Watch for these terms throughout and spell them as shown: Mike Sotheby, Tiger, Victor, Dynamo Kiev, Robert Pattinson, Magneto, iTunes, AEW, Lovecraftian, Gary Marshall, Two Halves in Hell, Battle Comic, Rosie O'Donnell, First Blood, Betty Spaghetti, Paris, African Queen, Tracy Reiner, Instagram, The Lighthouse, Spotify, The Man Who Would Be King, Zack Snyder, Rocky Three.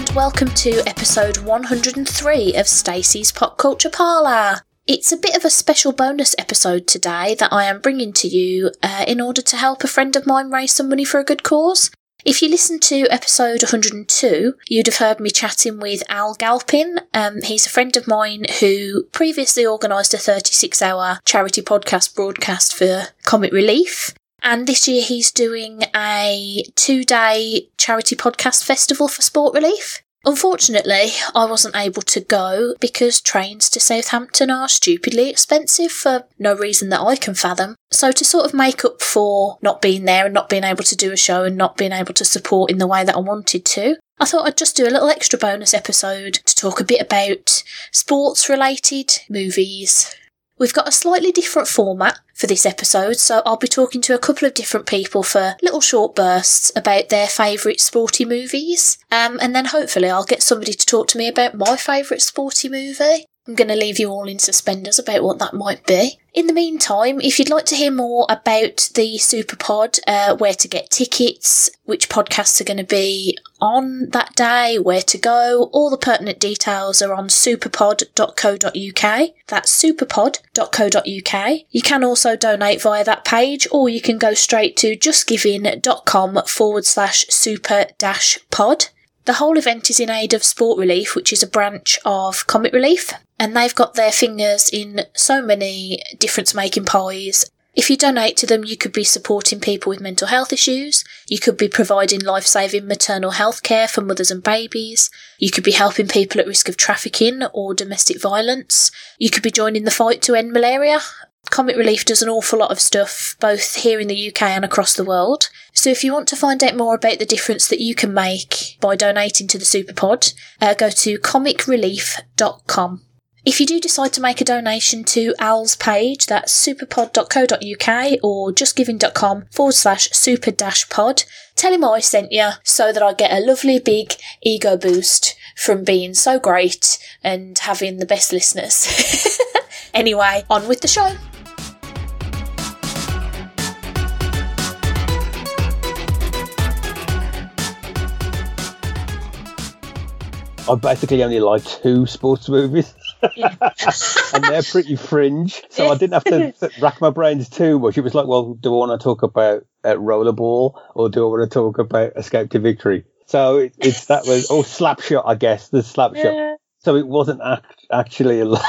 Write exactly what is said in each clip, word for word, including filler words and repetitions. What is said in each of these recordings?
and welcome to episode one hundred and three of Stacey's Pop Culture Parlour. It's a bit of a special bonus episode today that I am bringing to you uh, in order to help a friend of mine raise some money for a good cause. If you listened to episode one hundred and two, you'd have heard me chatting with Al Galpin. Um, he's a friend of mine who previously organised a thirty-six hour charity podcast broadcast for Comic Relief. And this year he's doing a two-day charity podcast festival for Sport Relief. Unfortunately, I wasn't able to go because trains to Southampton are stupidly expensive for no reason that I can fathom. So to sort of make up for not being there and not being able to do a show and not being able to support in the way that I wanted to, I thought I'd just do a little extra bonus episode to talk a bit about sports-related movies. We've got a slightly different format for this episode, so I'll be talking to a couple of different people for little short bursts about their favourite sporty movies, um, and then hopefully I'll get somebody to talk to me about my favourite sporty movie. I'm going to leave you all in suspenders about what that might be. In the meantime, if you'd like to hear more about the Superpod, uh, where to get tickets, which podcasts are going to be on that day, where to go, all the pertinent details are on superpod dot co dot uk. That's superpod dot co dot uk. You can also donate via that page, or you can go straight to justgiving.com forward slash super dash pod. The whole event is in aid of Sport Relief, which is a branch of Comic Relief, and they've got their fingers in so many difference-making pies. If you donate to them, you could be supporting people with mental health issues, you could be providing life-saving maternal health care for mothers and babies, you could be helping people at risk of trafficking or domestic violence, you could be joining the fight to end malaria. Comic Relief does an awful lot of stuff, both here in the U K and across the world. So if you want to find out more about the difference that you can make by donating to the Superpod, uh, go to comic relief dot com. If you do decide to make a donation to Al's page, that's superpod dot co dot uk or justgiving.com forward slash super dash pod, tell him I sent you so that I get a lovely big ego boost from being so great and having the best listeners. Anyway, on with the show. I basically only like two sports movies, yeah. And they're pretty fringe, so I didn't have to rack my brains too much. It was like, well, do I want to talk about uh, Rollerball or do I want to talk about Escape to Victory? So it, it's that was, or oh, Slapshot, I guess, the Slapshot. Yeah. So it wasn't act- actually a lot.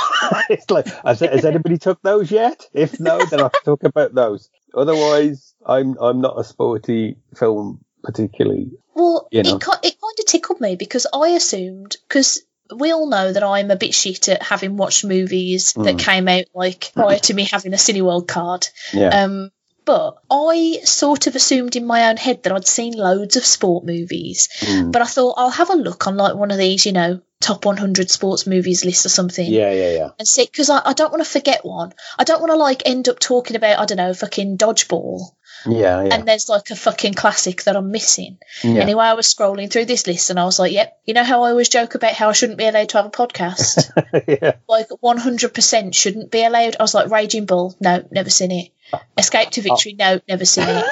It's like, has, has anybody took those yet? If no, then I'll talk about those. Otherwise, I'm I'm not a sporty film particularly. Well, you know. it, ca- it kind of tickled me because I assumed, because we all know that I'm a bit shit at having watched movies mm. that came out like prior to me having a Cineworld card. Yeah. Um, But I sort of assumed in my own head that I'd seen loads of sport movies. Mm. But I thought, I'll have a look on like one of these, you know, top one hundred sports movies list or something. Yeah, yeah, yeah. And see, because I, I don't want to forget one. I don't want to like end up talking about, I don't know, fucking dodgeball. Yeah, yeah. And there's like a fucking classic that I'm missing. Yeah. Anyway, I was scrolling through this list and I was like, yep, you know how I always joke about how I shouldn't be allowed to have a podcast? Yeah. Like one hundred percent shouldn't be allowed. I was like, Raging Bull, no, never seen it. Escape to Victory, oh. no, never seen it.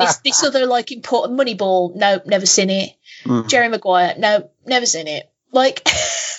It's this other like important Moneyball, no, never seen it. Mm. Jerry Maguire, no, never seen it. Like,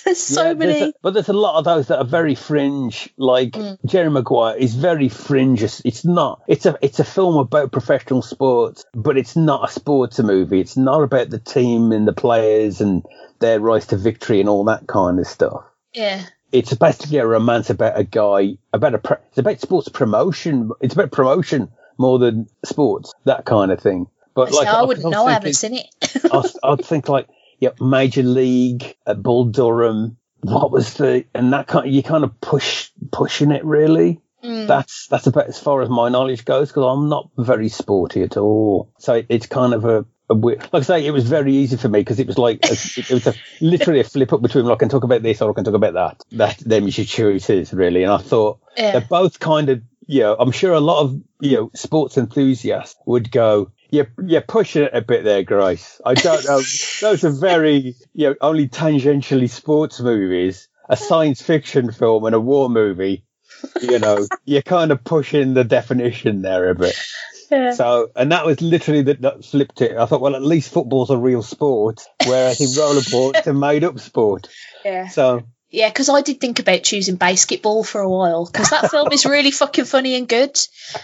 there's so yeah, many. There's a, but there's a lot of those that are very fringe. Like mm. Jerry Maguire is very fringe. It's not. It's a. It's a film about professional sports, but it's not a sports movie. It's not about the team and the players and their rise to victory and all that kind of stuff. Yeah. It's basically a romance about a guy, about a, pro- it's about sports promotion. It's about promotion more than sports, that kind of thing. But I, like, I wouldn't I'll know, I haven't seen it. I'd, I'd think like, yep, Major League, uh, Bull Durham, what was the, and that kind of, you kind of push, pushing it really. Mm. That's, that's about as far as my knowledge goes, because I'm not very sporty at all. So it, it's kind of a, like I say, it was very easy for me because it was like a, it was a, literally a flip up between, well, I can talk about this or I can talk about that. That then you should choose this really. And I thought yeah. they're both kind of, you know, I'm sure a lot of you know sports enthusiasts would go, yeah, you're pushing it a bit there, Grace. I don't know. Those are very, you know, only tangentially sports movies, a science fiction film and a war movie. You know, you're kind of pushing the definition there a bit. Yeah. So, and that was literally that, that flipped it. I thought, well, at least football's a real sport, whereas in rollerball it's a made-up sport. Yeah. So. Yeah, because I did think about choosing basketball for a while, because that film is really fucking funny and good,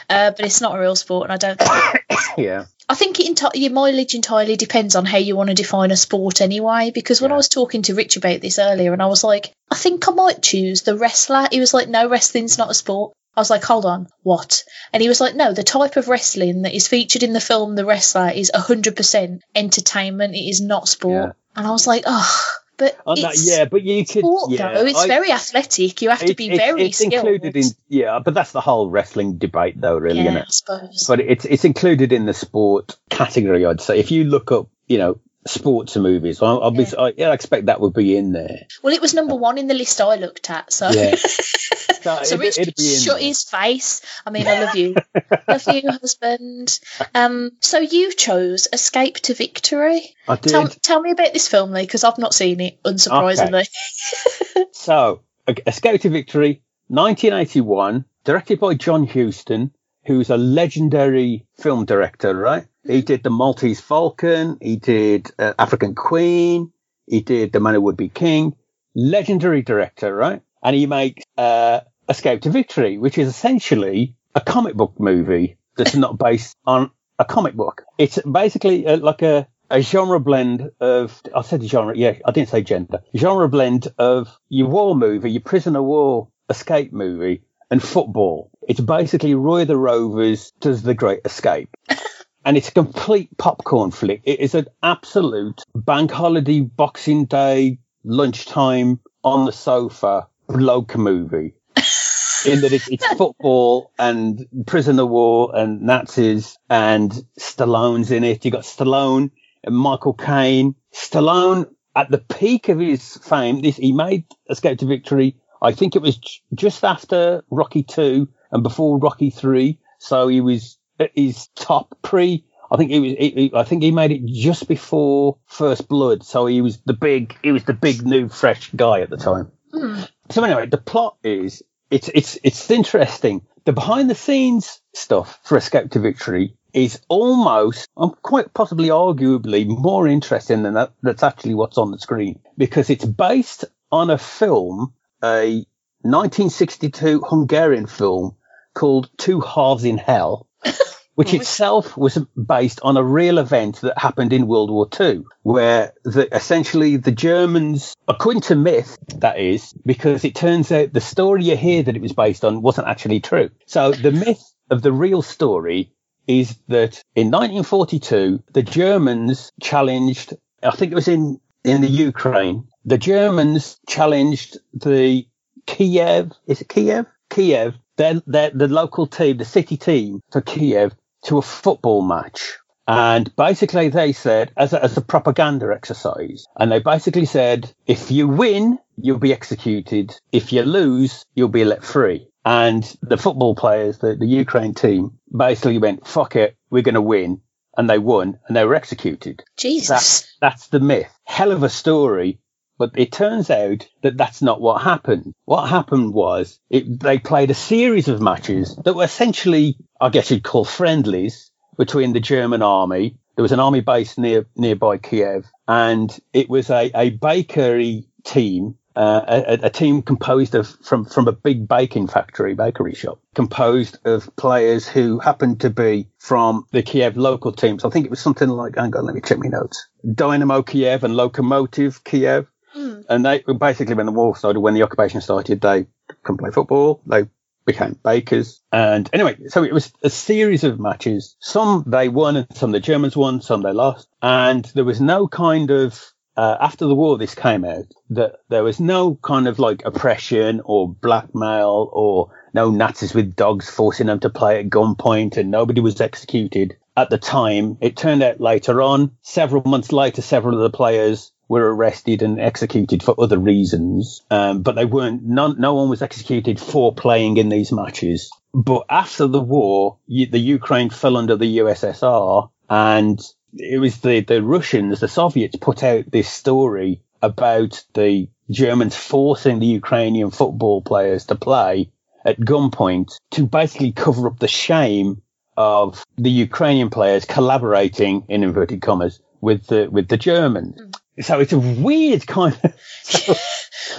uh, but it's not a real sport, and I don't think it. Yeah. I think it enti- your mileage entirely depends on how you want to define a sport anyway, because when yeah. I was talking to Rich about this earlier, and I was like, I think I might choose the wrestler. He was like, no, wrestling's not a sport. I was like, hold on, what? And he was like, no, the type of wrestling that is featured in the film The Wrestler is one hundred percent entertainment. It is not sport. Yeah. And I was like, oh... But it's that, yeah, but you could, sport, yeah, though. It's I, very athletic. You have it, to be it, very it's skilled. Included in, yeah, but that's the whole wrestling debate, though, really, yeah, isn't it? I suppose. But it's it's included in the sport category, I'd say. If you look up, you know, sports movies, I'll, I'll yeah. be, I, yeah, I expect that would be in there. Well, it was number one in the list I looked at, so. Yeah. So, so Rich shut his face. I mean, I love you. Love you, husband. Um, so you chose Escape to Victory. I did. Tell, tell me about this film, Lee, because I've not seen it, unsurprisingly. Okay. So, Escape to Victory, nineteen eighty-one, directed by John Huston, who's a legendary film director, right? He did The Maltese Falcon. He did uh, African Queen. He did The Man Who Would Be King. Legendary director, right? And he makes uh, Escape to Victory, which is essentially a comic book movie that's not based on a comic book. It's basically a, like a, a genre blend of, I said genre, yeah, I didn't say gender. Genre blend of your war movie, your prisoner war escape movie, and football. It's basically Roy of the Rovers does The Great Escape. And it's a complete popcorn flick. It is an absolute bank holiday, Boxing Day, lunchtime, on the sofa, bloke movie. In that it's, it's football and prisoner war and Nazis and Stallone's in it. You got Stallone and Michael Caine. Stallone, at the peak of his fame, this he made Escape to Victory. I think it was j- just after Rocky two and before Rocky three. So he was at his top pre. I think he was. He, he, I think he made it just before First Blood. So he was the big. He was the big new fresh guy at the time. Mm. So anyway, the plot is. It's it's it's interesting. The behind the scenes stuff for Escape to Victory is almost, I'm quite possibly arguably more interesting than that, that's actually what's on the screen, because it's based on a film, a nineteen sixty-two Hungarian film called Two Halves in Hell, which itself was based on a real event that happened in World War Two, where the, essentially the Germans, according to myth, that is, because it turns out the story you hear that it was based on wasn't actually true. So the myth of the real story is that in nineteen forty-two, the Germans challenged, I think it was in, in the Ukraine, the Germans challenged the Kiev, is it Kiev? Kiev, their, their, the local team, the city team for Kiev, to a football match. And basically they said, as a, as a propaganda exercise, and they basically said, if you win, you'll be executed. If you lose, you'll be let free. And the football players, the, the Ukraine team, basically went, fuck it, we're going to win. And they won, and they were executed. Jesus. That's, that's the myth. Hell of a story. But it turns out that that's not what happened. What happened was it, they played a series of matches that were essentially, I guess you'd call friendlies, between the German army. There was an army base near nearby Kiev, and it was a, a bakery team, uh, a, a team composed of from, from a big baking factory, bakery shop, composed of players who happened to be from the Kiev local teams. I think it was something like, hang on, let me check my notes. Dynamo Kiev and Lokomotiv Kiev. And they basically, when the war started, when the occupation started, they couldn't play football. They became bakers. And anyway, so it was a series of matches. Some they won and some the Germans won, some they lost. And there was no kind of, uh, after the war, this came out, that there was no kind of like oppression or blackmail or no Nazis with dogs forcing them to play at gunpoint, and nobody was executed at the time. It turned out later on, several months later, several of the players were arrested and executed for other reasons, um, but they weren't. None, no one was executed for playing in these matches. But after the war, you, the Ukraine fell under the U S S R, and it was the, the Russians, the Soviets, put out this story about the Germans forcing the Ukrainian football players to play at gunpoint to basically cover up the shame of the Ukrainian players collaborating, in inverted commas, with the with the Germans. Mm. So it's a weird kind of. So,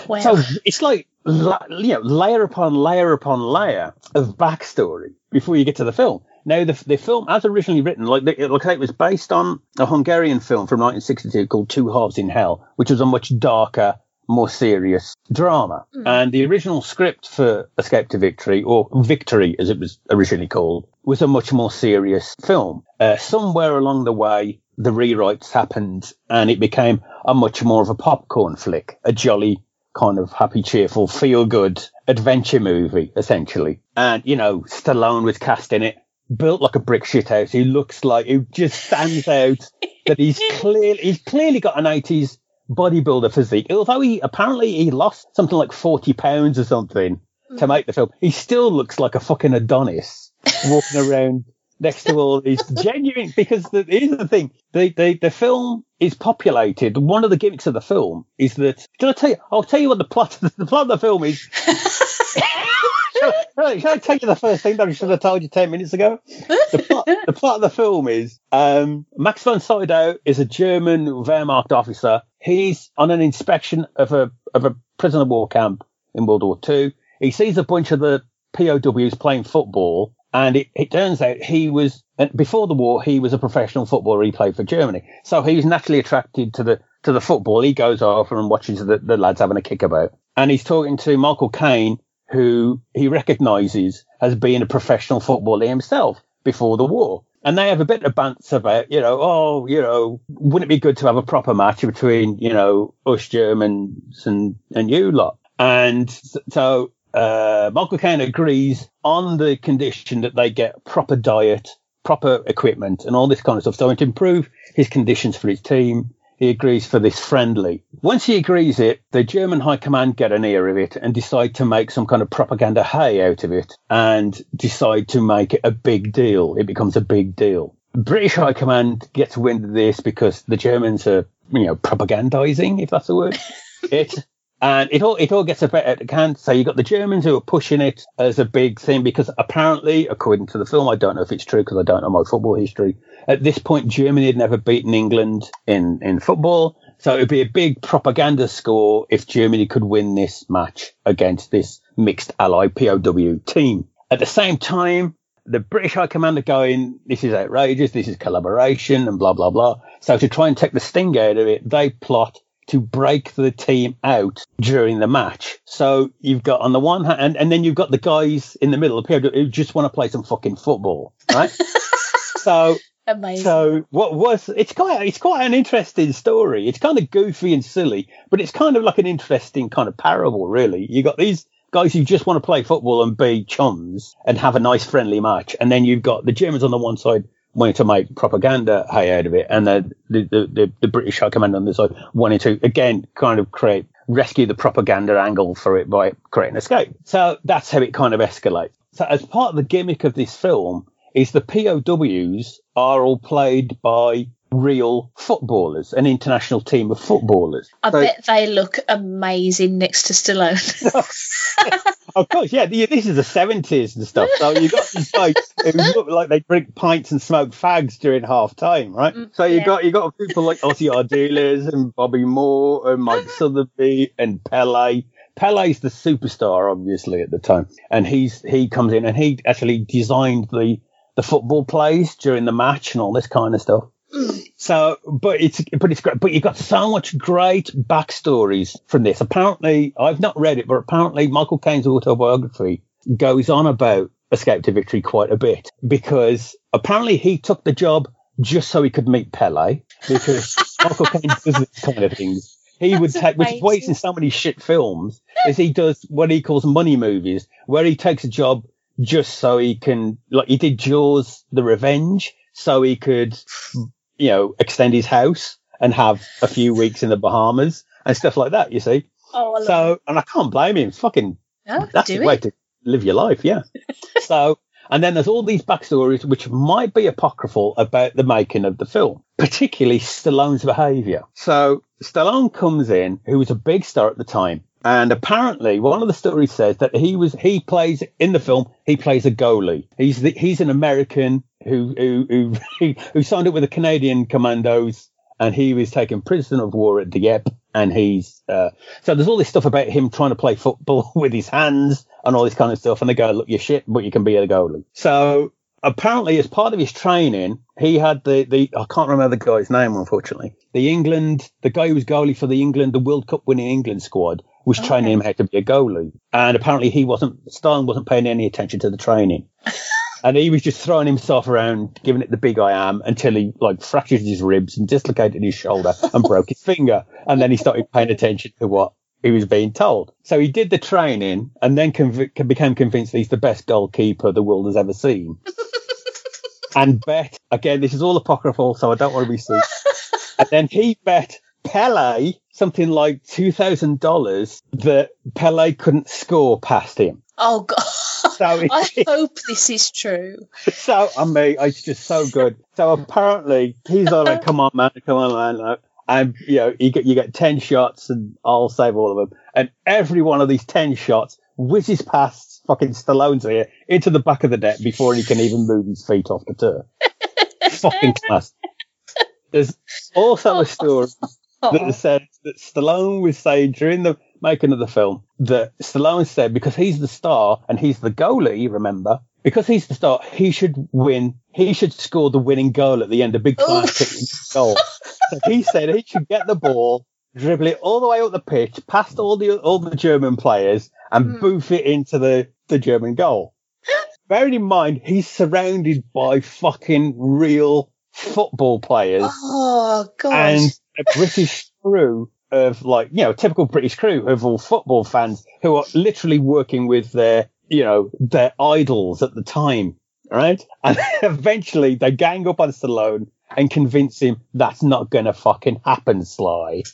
wow. so it's like la- you know, layer upon layer upon layer of backstory before you get to the film. Now the the film, as originally written, like it, like it was based on a Hungarian film from nineteen sixty-two called Two Halves in Hell, which was a much darker, more serious drama. Mm. And the original script for Escape to Victory, or Victory as it was originally called, was a much more serious film. Uh, somewhere along the way, the rewrites happened and it became a much more of a popcorn flick, a jolly kind of happy, cheerful, feel-good adventure movie, essentially. And, you know, Stallone was cast in it, built like a brick shithouse, who looks like, who just stands out, that he's clearly, he's clearly got an eighties bodybuilder physique. Although he apparently he lost something like forty pounds or something to make the film, he still looks like a fucking Adonis walking around next to all these genuine, because the, here's the thing, the, the the film is populated. One of the gimmicks of the film is that, did I tell you, I'll tell you what the plot the plot of the film is. Shall I, shall I tell you the first thing that I should have told you ten minutes ago? The plot, the plot of the film is um, Max von Sydow is a German Wehrmacht officer. He's on an inspection of a of a prisoner of war camp in World War Two. He sees a bunch of the P O Ws playing football, and it, it turns out he was, before the war, he was a professional footballer. He played for Germany, so he was naturally attracted to the to the football. He goes over and watches the, the lads having a kick about, and he's talking to Michael Caine, who he recognises as being a professional footballer himself before the war. And they have a bit of bants about, you know, oh, you know, wouldn't it be good to have a proper match between, you know, us Germans and, and you lot? And so uh, Michael Caine agrees on the condition that they get proper diet, proper equipment and all this kind of stuff. So to improve his conditions for his team, he agrees for this friendly. Once he agrees it, the German high command get an ear of it and decide to make some kind of propaganda hay out of it and decide to make it a big deal. It becomes a big deal. British high command gets wind of this because the Germans are, you know, propagandizing, if that's the word. it and it all it all gets a bit out of hand. So you've got the Germans who are pushing it as a big thing because apparently, according to the film, I don't know if it's true because I don't know my football history. At this point, Germany had never beaten England in, in football. So it would be a big propaganda score if Germany could win this match against this mixed ally P O W team. At the same time, the British High Command are going, this is outrageous, this is collaboration and blah, blah, blah. So to try and take the sting out of it, they plot to break the team out during the match. So you've got on the one hand, and, and then you've got the guys in the middle, the P O W, who just want to play some fucking football, right? so... Amazing. So what was it's quite it's quite an interesting story. It's kind of goofy and silly, but it's kind of like an interesting kind of parable, really. You got these guys who just want to play football and be chums and have a nice friendly match, and then you've got the Germans on the one side wanting to make propaganda hay out of it, and the the, the, the, the British High Command on the side wanting to again kind of create rescue the propaganda angle for it by creating a escape. So that's how it kind of escalates. So as part of the gimmick of this film is the P O Ws are all played by real footballers, an international team of footballers. I so, bet they look amazing next to Stallone. Of course, yeah. This is the seventies and stuff. So you've got these guys who look like they drink pints and smoke fags during half time, right? Mm, so you've yeah. got you got people like Ossie Ardiles and Bobby Moore and Mike Sotheby and Pelé. Pelé's the superstar, obviously, at the time. And he's he comes in and he actually designed the the football plays during the match and all this kind of stuff. So, but it's, but it's great. But you've got so much great backstories from this. Apparently, I've not read it, but apparently Michael Caine's autobiography goes on about Escape to Victory quite a bit because apparently he took the job just so he could meet Pelé because Michael Caine does this kind of thing. He That's would take, amazing. Which is why it's in so many shit films, is he does what he calls money movies, where he takes a job just so he can, like he did Jaws the Revenge, so he could, you know, extend his house and have a few weeks in the Bahamas and stuff like that, you see. Oh, I love So, it. And I can't blame him. It's fucking, oh, that's the way to live your life, yeah. So, and then there's all these backstories which might be apocryphal about the making of the film, particularly Stallone's behaviour. So, Stallone comes in, who was a big star at the time, and apparently, one of the stories says that he was he plays in the film. He plays a goalie. He's the, he's an American who who who, who signed up with the Canadian commandos, and he was taken prisoner of war at Dieppe. And he's uh, so there's all this stuff about him trying to play football with his hands and all this kind of stuff. And they go, look, you're shit, but you can be a goalie. So apparently, as part of his training, he had the, the I can't remember the guy's name, unfortunately. The England, the guy who was goalie for the England, the World Cup winning England squad, was okay. training him how to be a goalie. And apparently, he wasn't, Stalin wasn't paying any attention to the training. And he was just throwing himself around, giving it the big I am, until he like fractured his ribs and dislocated his shoulder and broke his finger. And then he started paying attention to what he was being told. So he did the training and then conv- became convinced that he's the best goalkeeper the world has ever seen. And bet, again, this is all apocryphal, so I don't want to be seen. And then he bet Pelé something like two thousand dollars that Pelé couldn't score past him. Oh, God. So it, I hope this is true. So, I mean, it's just so good. So apparently, he's all like, come on, man, come on, man. And, you know, you get, you get ten shots and I'll save all of them. And every one of these ten shots whizzes past fucking Stallone's ear into the back of the net before he can even move his feet off the turf. Fucking class. There's also a story oh. that says that Stallone was saying during the making of the film that Stallone said, because he's the star and he's the goalie, remember, because he's the star, he should win, he should score the winning goal at the end, a big class goal. So he said he should get the ball, dribble it all the way up the pitch, past all the all the German players, and mm. boof it into the, the German goal. Bearing in mind, he's surrounded by fucking real football players. Oh, gosh. And a British crew of, like, you know, typical British crew of all football fans who are literally working with their, you know, their idols at the time, right? And eventually they gang up on Stallone and convince him that's not going to fucking happen, Sly.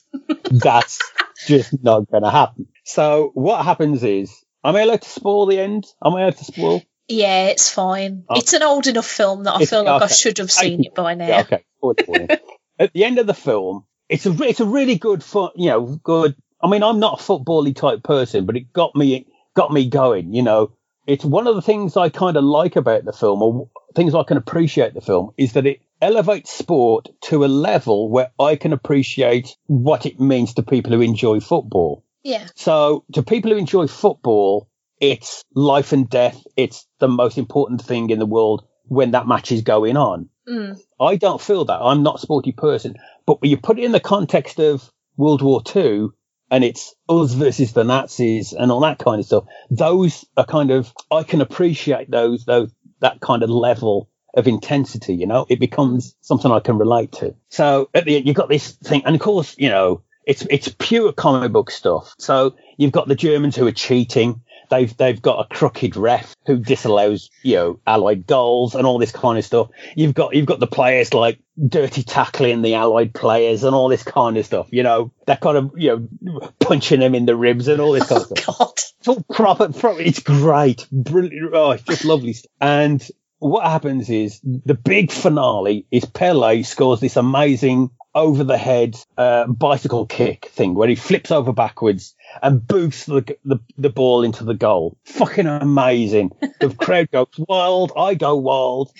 That's just not going to happen. So what happens is, am I allowed to spoil the end? Am I allowed to spoil? Yeah, it's fine. Oh. It's an old enough film that I it's, feel like okay. I should have seen I, it by now. Yeah, okay. At the end of the film, It's a it's a really good fun, you know, good. I mean, I'm not a football-y type person, but it got me it got me going. You know, it's one of the things I kind of like about the film, or things I can appreciate the film, is that it elevates sport to a level where I can appreciate what it means to people who enjoy football. Yeah. So to people who enjoy football, it's life and death. It's the most important thing in the world when that match is going on. Mm. I don't feel that. I'm not a sporty person. But when you put it in the context of World War Two, and it's us versus the Nazis and all that kind of stuff, those are kind of, I can appreciate those, those, that kind of level of intensity, you know, it becomes something I can relate to. So at the end, you've got this thing. And of course, you know, it's, it's pure comic book stuff. So you've got the Germans who are cheating. They've they've got a crooked ref who disallows, you know, Allied goals and all this kind of stuff. You've got you've got the players like dirty tackling the Allied players and all this kind of stuff. You know, they're kind of, you know, punching them in the ribs and all this kind oh, of stuff. God. It's all proper, proper. It's great, brilliant. Oh, it's just lovely. And what happens is the big finale is Pelé scores this amazing over the head uh, bicycle kick thing where he flips over backwards and boosts the, the the ball into the goal. Fucking amazing. The crowd goes wild. I go wild.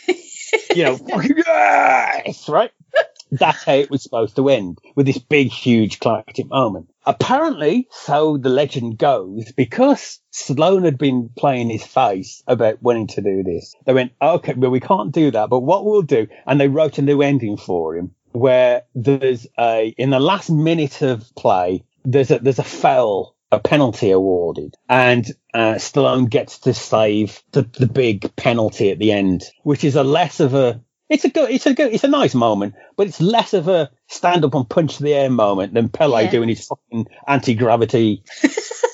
You know, fucking yes, right? That's how it was supposed to end, with this big, huge climactic moment. Apparently, so the legend goes, because Stallone had been playing his face about wanting to do this, they went, okay, well, we can't do that, but what we'll do, and they wrote a new ending for him, where there's a, in the last minute of play, there's a, there's a foul, a penalty awarded, and uh, Stallone gets to save the, the big penalty at the end, which is a less of a, it's a good, it's a good, it's a nice moment, but it's less of a stand up and punch the air moment than Pelé yeah. doing his fucking anti-gravity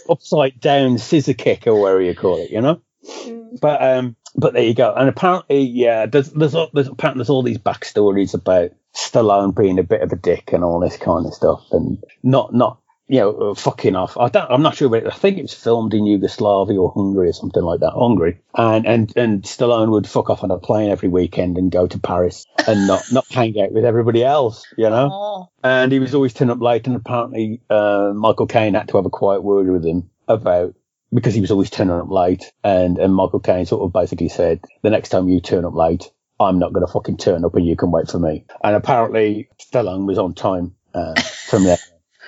upside down scissor kick or whatever you call it, you know? Mm. But, um, but there you go. And apparently, yeah, there's, there's, there's, apparently there's all these backstories about Stallone being a bit of a dick and all this kind of stuff, and not not you know fucking off. I don't. I'm not sure about it. I think it was filmed in Yugoslavia or Hungary or something like that. Hungary, and and and Stallone would fuck off on a plane every weekend and go to Paris and not not hang out with everybody else, you know. Oh. And he was always turning up late, and apparently uh, Michael Caine had to have a quiet word with him about. Because he was always turning up late, and, and Michael Caine sort of basically said, the next time you turn up late, I'm not going to fucking turn up and you can wait for me. And apparently Stallone was on time uh, from there.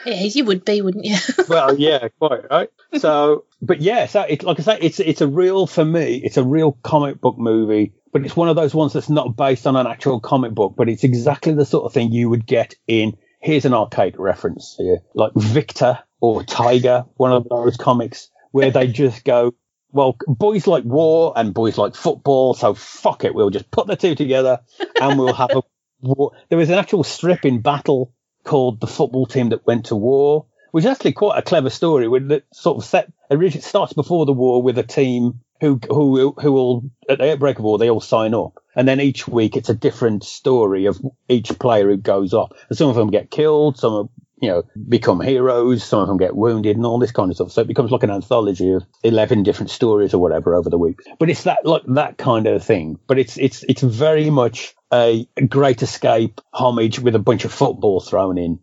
Yeah, you would be, wouldn't you? Well, yeah, quite right. So, but yeah, so it, like I say, it's it's a real, for me, it's a real comic book movie, but it's one of those ones that's not based on an actual comic book, but it's exactly the sort of thing you would get in, here's an arcade reference here, like Victor or Tiger, one of those comics where they just go, well, boys like war and boys like football, so fuck it, we'll just put the two together and we'll have a war. There was an actual strip in Battle called The Football Team That Went to War, which is actually quite a clever story. It sort of set, it starts before the war with a team who who who will, at the outbreak of war, they all sign up. And then each week it's a different story of each player who goes off. And some of them get killed, some are, you know, become heroes, some of them get wounded and all this kind of stuff. So it becomes like an anthology of eleven different stories or whatever over the week. But it's that, like that kind of thing. But it's, it's, it's very much a Great Escape homage with a bunch of football thrown in.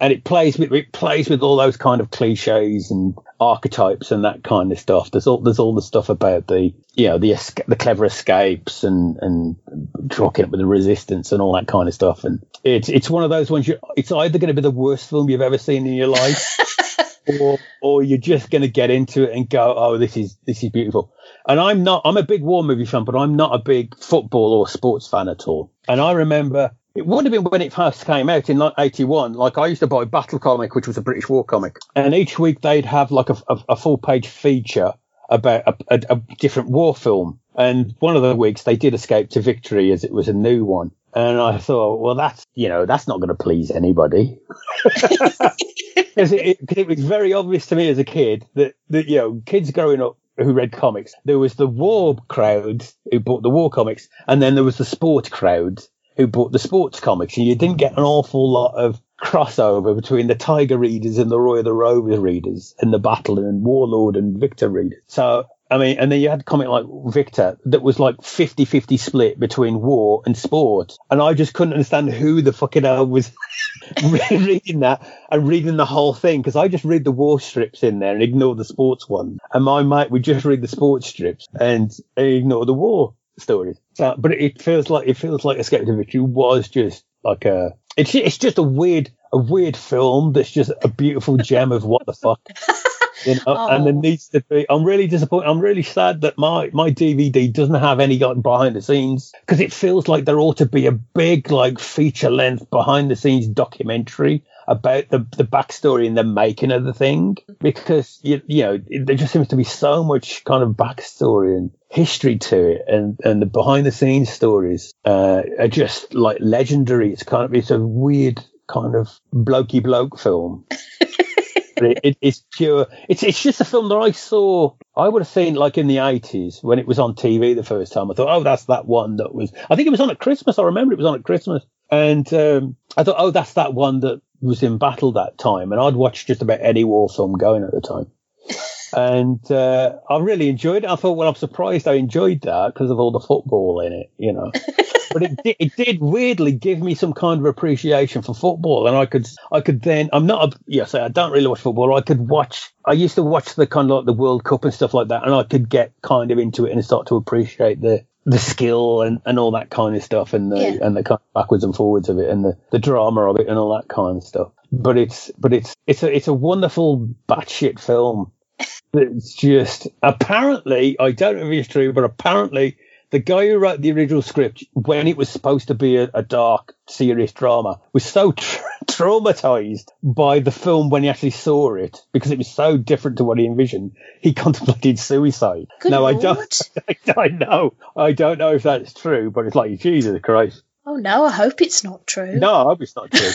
And it plays with, it plays with all those kind of cliches and archetypes and that kind of stuff. There's all, there's all the stuff about the, you know, the, esca- the clever escapes and, and rocking up with the resistance and all that kind of stuff. And it's, it's one of those ones you, it's either going to be the worst film you've ever seen in your life or, or you're just going to get into it and go, oh, this is, this is beautiful. And I'm not, I'm a big war movie fan, but I'm not a big football or sports fan at all. And I remember, it would have been when it first came out in like eighty-one. Like I used to buy Battle Comic, which was a British war comic, and each week they'd have like a, a, a full-page feature about a, a, a different war film. And one of the weeks they did Escape to Victory, as it was a new one. And I thought, well, that's, you know, that's not going to please anybody. Because it, it, it was very obvious to me as a kid that, that you know, kids growing up who read comics, there was the war crowd who bought the war comics, and then there was the sport crowd who bought the sports comics, and you didn't get an awful lot of crossover between the Tiger readers and the Roy of the Rovers readers and the Battle and Warlord and Victor readers. So, I mean, and then you had a comic like Victor that was like fifty-fifty split between war and sport. And I just couldn't understand who the fucking hell was reading that and reading the whole thing, because I just read the war strips in there and ignore the sports one. And my mate would just read the sports strips and ignore the war stories. So, but it feels like it feels like Escape to Victory was just like a it's it's just a weird a weird film that's just a beautiful gem of what the fuck, you know. Oh. And there needs to be. I'm really disappointed. I'm really sad that my my D V D doesn't have any like behind the scenes, because it feels like there ought to be a big like feature length behind the scenes documentary about the the backstory and the making of the thing, because you, you know it, there just seems to be so much kind of backstory and history to it, and and the behind the scenes stories uh, are just like legendary. It's kind of it's a weird kind of blokey bloke film. it, it, it's pure. It's it's just a film that I saw. I would have seen like in the eighties when it was on T V the first time. I thought, oh, that's that one that was. I think it was on at Christmas. I remember it was on at Christmas, and um, I thought, oh, that's that one that was in battle that time, and I'd watch just about any war film going at the time. And uh, I really enjoyed it. I thought, well, I'm surprised I enjoyed that because of all the football in it, you know. But it did, it did weirdly give me some kind of appreciation for football, and I could, I could then. I'm not, a, yes, I don't really watch football. I could watch. I used to watch the kind of like the World Cup and stuff like that, and I could get kind of into it and start to appreciate the. the skill and, and all that kind of stuff, and the yeah. and the kind of backwards and forwards of it, and the, the drama of it, and all that kind of stuff. But it's but it's it's a it's a wonderful batshit film. It's just apparently I don't know if it's true, but apparently the guy who wrote the original script, when it was supposed to be a, a dark, serious drama, was so tra- traumatized by the film when he actually saw it, because it was so different to what he envisioned, he contemplated suicide. Good now Lord. I don't I, I know I don't know if that's true, but it's like, Jesus Christ. Oh no, I hope it's not true. No, I hope it's not true.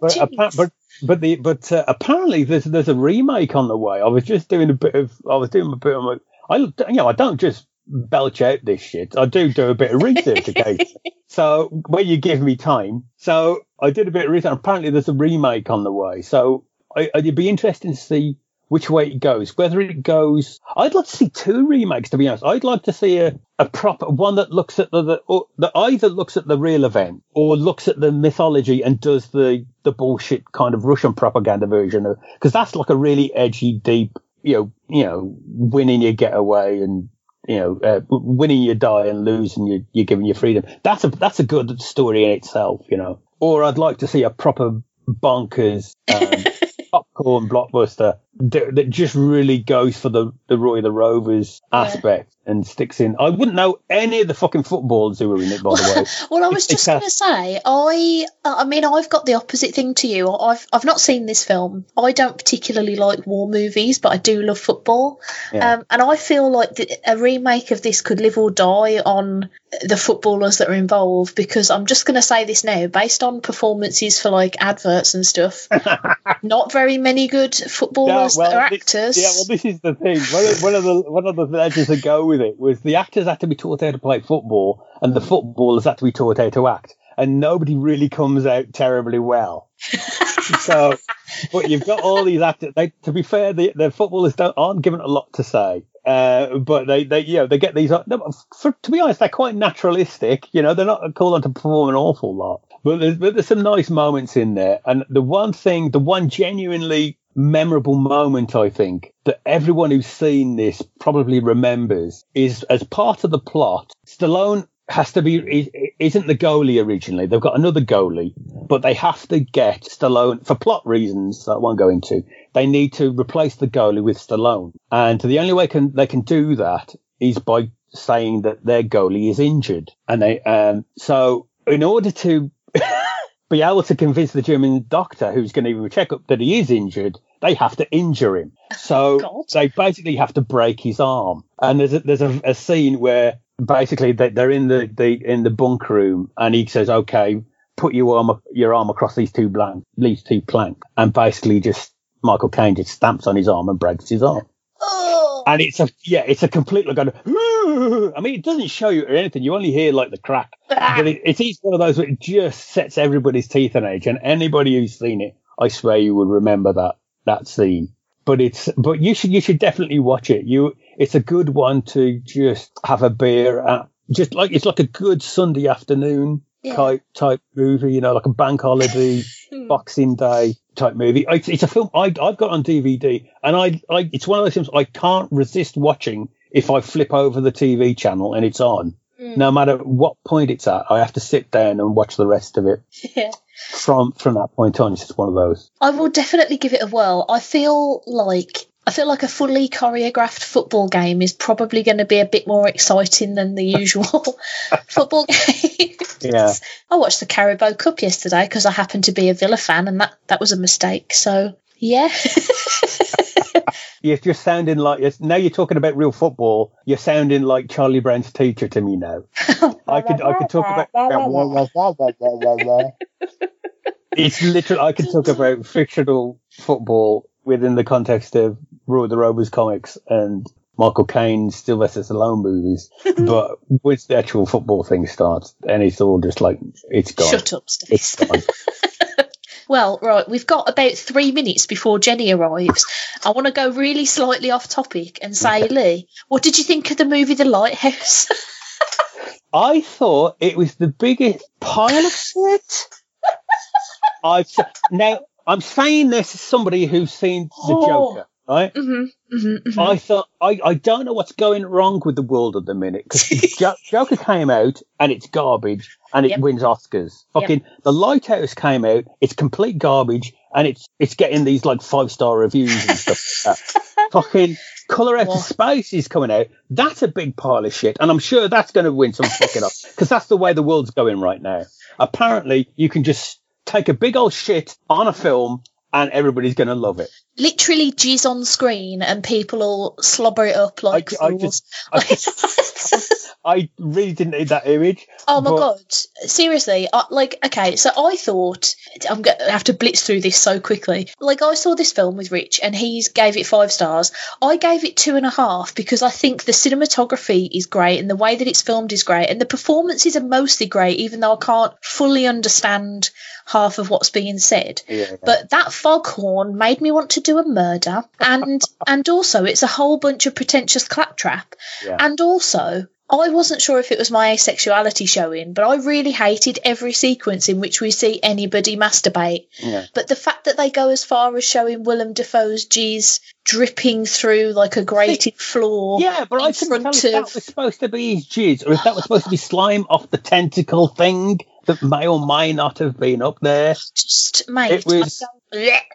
but, appa- but but the but uh, apparently there's there's a remake on the way. I was just doing a bit of I was doing a bit of my, I you know I don't just belch out this shit. I do do a bit of research occasionally. So when you give me time, so I did a bit of research. Apparently there's a remake on the way, so I, it'd be interesting to see which way it goes, whether it goes. I'd like to see two remakes, to be honest. I'd like to see a, a proper one that looks at the, the or, that either looks at the real event or looks at the mythology and does the the bullshit kind of Russian propaganda version of, because that's like a really edgy, deep, you know you know winning your getaway and you know, uh, winning you die and losing you, you're given your freedom. That's a that's a good story in itself, you know. Or I'd like to see a proper bonkers um, popcorn blockbuster that, that just really goes for the, the Roy of the Rovers aspect yeah. and sticks in. I wouldn't know any of the fucking footballers who were in it, by the way. Well, I was it's, just going to say, I I mean, I've got the opposite thing to you. I've I've not seen this film. I don't particularly like war movies, but I do love football. Yeah. Um, and I feel like the, a remake of this could live or die on the footballers that are involved, because I'm just going to say this now, based on performances for, like, adverts and stuff, not very many good footballers no, well, that are this, actors. Yeah, well, this is the thing. One of the one of the legends that go with it was the actors had to be taught how to play football and the footballers had to be taught how to act, and nobody really comes out terribly well. So, but you've got all these actors. They, to be fair, the, the footballers don't aren't given a lot to say. Uh, but they, they, you know, they get these. For, to be honest, they're quite naturalistic. You know, they're not called on to perform an awful lot. But there's, but there's some nice moments in there. And the one thing, the one genuinely memorable moment, I think, that everyone who's seen this probably remembers is as part of the plot, Stallone has to be isn't the goalie originally. They've got another goalie, but they have to get Stallone for plot reasons that I won't go into. They need to replace the goalie with Stallone, and the only way can they can do that is by saying that their goalie is injured. And they um so in order to be able to convince the German doctor who's going to do a checkup that he is injured, they have to injure him. So God. They basically have to break his arm. And there's a, there's a, a scene where basically they're in the, the in the bunk room, and he says, "Okay, put your arm your arm across these two blank these two planks," and basically just Michael Caine just stamps on his arm and breaks his arm. Oh. And it's a yeah, it's a complete like. I mean, it doesn't show you or anything. You only hear like the crack. But it, it is one of those where it just sets everybody's teeth on edge. And anybody who's seen it, I swear you would remember that that scene. But it's but you should you should definitely watch it. You it's a good one to just have a beer at. Just like it's like a good Sunday afternoon yeah. type type movie. You know, like a bank holiday, Boxing Day type movie. It's, it's a film I, I've got on D V D, and I, I it's one of those films I can't resist watching. If I flip over the T V channel and it's on, mm. no matter what point it's at, I have to sit down and watch the rest of it. Yeah. From from that point on, it's just one of those. I will definitely give it a whirl. I feel like I feel like a fully choreographed football game is probably going to be a bit more exciting than the usual football game. Yeah. I watched the Carabao Cup yesterday because I happened to be a Villa fan, and that, that was a mistake. So, yeah. You're just sounding like now you're talking about real football. You're sounding like Charlie Brown's teacher to me now. I could I could talk about. It's literally I could talk about fictional football within the context of Roy of the Rovers comics and Michael Caine, Sylvester Stallone movies, but once the actual football thing starts, and it's all just like it's gone. Shut up, Stacey. It's gone. Well, right, we've got about three minutes before Jenny arrives. I want to go really slightly off topic and say, Lee, what did you think of the movie The Lighthouse? I thought it was the biggest pile of shit. I've now, I'm saying this as somebody who's seen The oh. Joker, right? Mm-hmm, mm-hmm, mm-hmm. I thought, I, I don't know what's going wrong with the world at the minute, because jo- Joker came out and it's garbage. And it yep. wins Oscars. Fucking yep. The Lighthouse came out. It's complete garbage, and it's it's getting these like five star reviews and stuff like that. Fucking Colour Out of Space is coming out. That's a big pile of shit, and I'm sure that's going to win some fucking Oscars because that's the way the world's going right now. Apparently, you can just take a big old shit on a film, and everybody's going to love it. Literally, jizz on screen, and people will slobber it up like I, fools. I just, I just, I really didn't need that image. Oh, my but... God. Seriously. I, like, okay, so I thought... I'm going to have to blitz through this so quickly. Like, I saw this film with Rich, and he gave it five stars. I gave it two and a half because I think the cinematography is great, and the way that it's filmed is great, and the performances are mostly great, even though I can't fully understand half of what's being said. Yeah, yeah. But that foghorn made me want to do a murder, and and also it's a whole bunch of pretentious claptrap. Yeah. And also... I wasn't sure if it was my asexuality showing, but I really hated every sequence in which we see anybody masturbate. Yeah. But the fact that they go as far as showing Willem Dafoe's G's dripping through like a grated floor. Yeah, but I couldn't tell if that was supposed to be his jizz or if that was supposed to be slime off the tentacle thing that may or may not have been up there. Just, mate, it was... I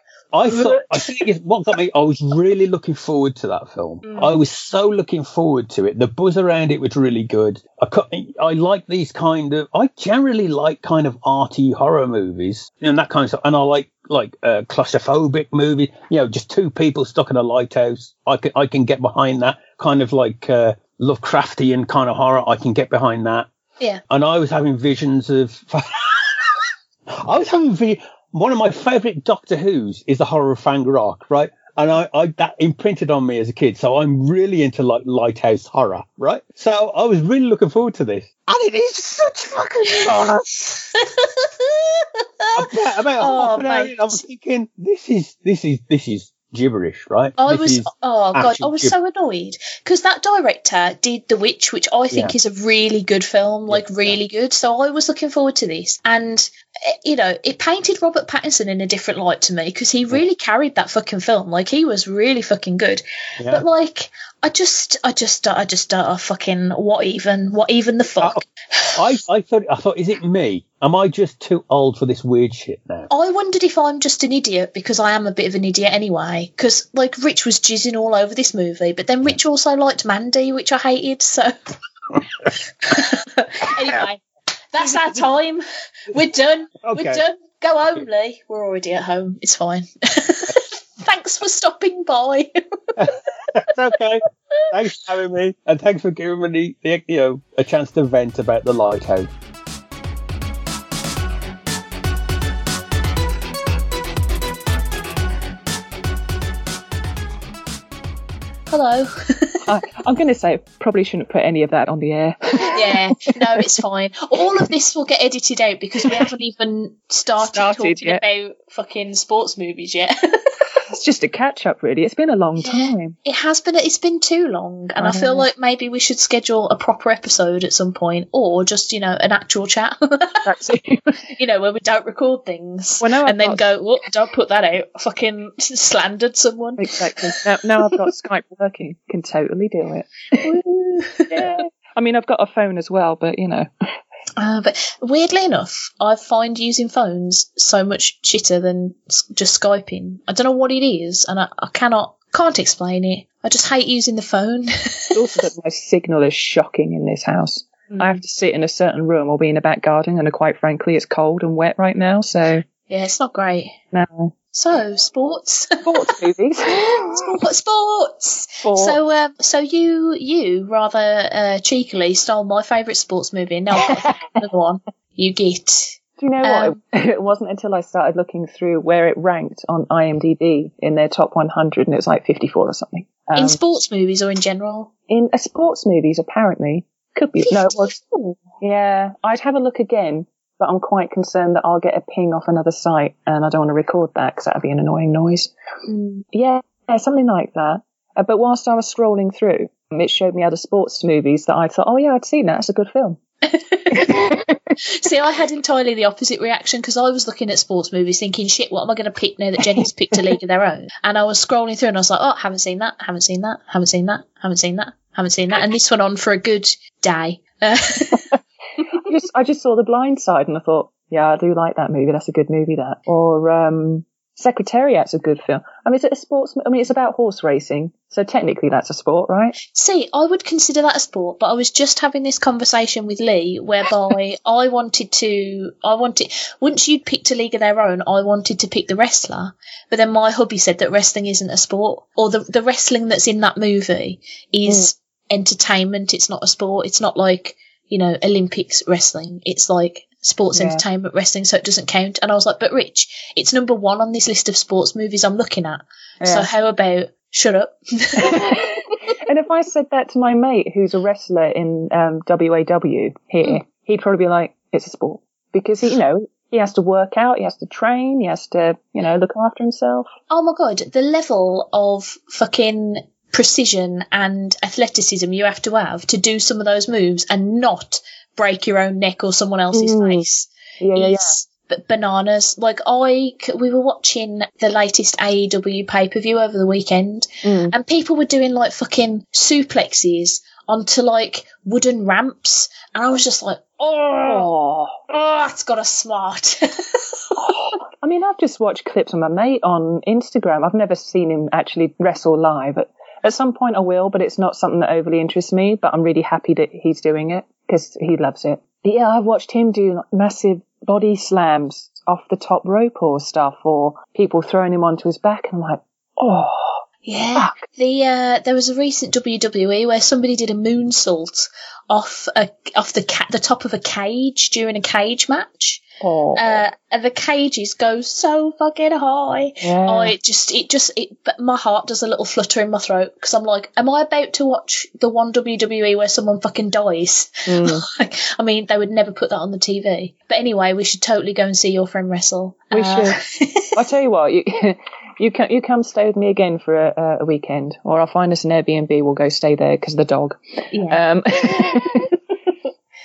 I thought, I think it's what got me, I was really looking forward to that film. Mm. I was so looking forward to it. The buzz around it was really good. I, I like these kind of, I generally like kind of arty horror movies and that kind of stuff. And I like, like uh, claustrophobic movies, you know, just two people stuck in a lighthouse. I can, I can get behind that kind of like uh, Lovecraftian kind of horror. I can get behind that. Yeah. And I was having visions of, I was having visions. One of my favourite Doctor Who's is the horror of Fangrok, right? And I, I that imprinted on me as a kid. So I'm really into like lighthouse horror, right? So I was really looking forward to this. And it is such fucking horror. about about oh, half an hour in, I was thinking, this is this is this is gibberish, right? I this was oh god, I was gibberish. so annoyed because that director did The Witch, which I think yeah. is a really good film, like yeah, really yeah. good. So I was looking forward to this, and you know, it painted Robert Pattinson in a different light to me because he really yeah. carried that fucking film. Like he was really fucking good, yeah. but like I just, I just, I just, I fucking what even, what even the fuck? I, I thought, I thought, is it me? Am I just too old for this weird shit now? I wondered if I'm just an idiot because I am a bit of an idiot anyway. Because like Rich was jizzing all over this movie, but then Rich also liked Mandy, which I hated. So anyway, that's our time. We're done. Okay. We're done. Go home, Lee. We're already at home. It's fine. Thanks for stopping by. It's okay. Thanks for having me, and thanks for giving me the, you know, a chance to vent about The Lighthouse. Hello. I, I'm going to say probably shouldn't put any of that on the air. Yeah, no, it's fine. All of this will get edited out because we haven't even started, started talking yet. about fucking sports movies yet. It's just a catch-up, really. It's been a long time. Yeah, it has been. It's been too long, and I, I feel like maybe we should schedule a proper episode at some point, or just, you know, an actual chat. That's it. You know, where we don't record things, well, now and I've then got... go, whoop, don't put that out. I fucking slandered someone. Exactly. Now, now I've got Skype working. Can totally do it. Yeah. I mean, I've got a phone as well, but you know. Uh, but weirdly enough, I find using phones so much shitter than just Skyping. I don't know what it is, and I, I cannot, can't explain it. I just hate using the phone. It's also that my signal is shocking in this house. Mm. I have to sit in a certain room or be in a back garden, and quite frankly, it's cold and wet right now, so... Yeah, it's not great. No. So, sports. Sports movies. Sports. Sports. Sports. So, um, so you, you rather uh, cheekily stole my favourite sports movie, and now I've got another one. You get. Do you know um, what? It wasn't until I started looking through where it ranked on I M D B in their top one hundred, and it was like fifty-four or something. Um, in sports movies or in general? In uh, sports movies, apparently. Could be. fifty-four No, it was. Yeah. I'd have a look again. But I'm quite concerned that I'll get a ping off another site, and I don't want to record that because that would be an annoying noise. Mm. Yeah, something like that. Uh, but whilst I was scrolling through, it showed me other sports movies that I thought, oh yeah, I'd seen that. It's a good film. See, I had entirely the opposite reaction because I was looking at sports movies thinking, shit, what am I going to pick now that Jenny's picked A League of Their Own? And I was scrolling through and I was like, oh, haven't seen that, haven't seen that, haven't seen that, haven't seen that, haven't seen that. And this went on for a good day. Uh, I just I just saw The Blind Side and I thought, yeah, I do like that movie. That's a good movie, that. Or um, Secretariat's a good film. I mean, is it a sports? I mean, it's about horse racing, so technically that's a sport, right? See, I would consider that a sport, but I was just having this conversation with Lee whereby I wanted to, I wanted, once you'd picked A League of Their Own, I wanted to pick The Wrestler, but then my hubby said that wrestling isn't a sport, or the, the wrestling that's in that movie is mm. entertainment. It's not a sport. It's not like... you know, Olympics wrestling. It's like sports yeah. entertainment wrestling, so it doesn't count. And I was like, but Rich, it's number one on this list of sports movies I'm looking at. Yeah. So how about shut up? And if I said that to my mate who's a wrestler in um, W A W here, mm. he'd probably be like, it's a sport. Because, he, you know, he has to work out, he has to train, he has to, you know, look after himself. Oh my God, the level of fucking... precision and athleticism you have to have to do some of those moves and not break your own neck or someone else's mm. face. Yeah, yeah, yeah. B- bananas. Like, I, we were watching the latest A E W pay-per-view over the weekend, mm. and people were doing, like, fucking suplexes onto, like, wooden ramps, and I was just like, oh, oh, it's got a smart. I mean, I've just watched clips of my mate on Instagram. I've never seen him actually wrestle live. At, at some point I will, but it's not something that overly interests me, but I'm really happy that he's doing it because he loves it. But yeah, I've watched him do like, massive body slams off the top rope or stuff, or people throwing him onto his back, and I'm like, oh. Yeah, fuck. the uh, there was a recent W W E where somebody did a moonsault off a, off the ca- the top of a cage during a cage match. Oh. Uh, and the cages go so fucking high. Yeah. Oh, it just it just it. But my heart does a little flutter in my throat because I'm like, am I about to watch the one W W E where someone fucking dies? Mm. Like, I mean, they would never put that on the T V. But anyway, we should totally go and see your friend wrestle. We uh, should. I tell you what. You- You can you come stay with me again for a, a weekend, or I'll find us an Airbnb. We'll go stay there because of the dog. Yeah. Um,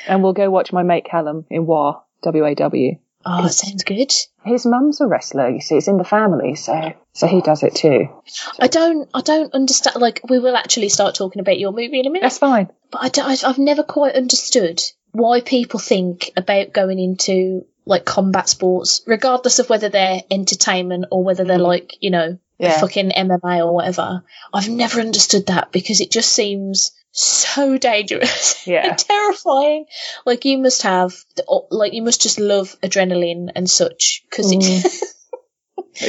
and we'll go watch my mate Callum in W A W. W A W. Oh, that sounds good. His mum's a wrestler, you see. It's in the family, so so he does it too. So. I don't I don't understand. Like, we will actually start talking about your movie in a minute. That's fine. But I don't, I've never quite understood why people think about going into... like combat sports, regardless of whether they're entertainment or whether they're like, you know, yeah. fucking M M A or whatever. I've never understood that because it just seems so dangerous yeah. and terrifying. Like you must have, the, like you must just love adrenaline and such because mm. it.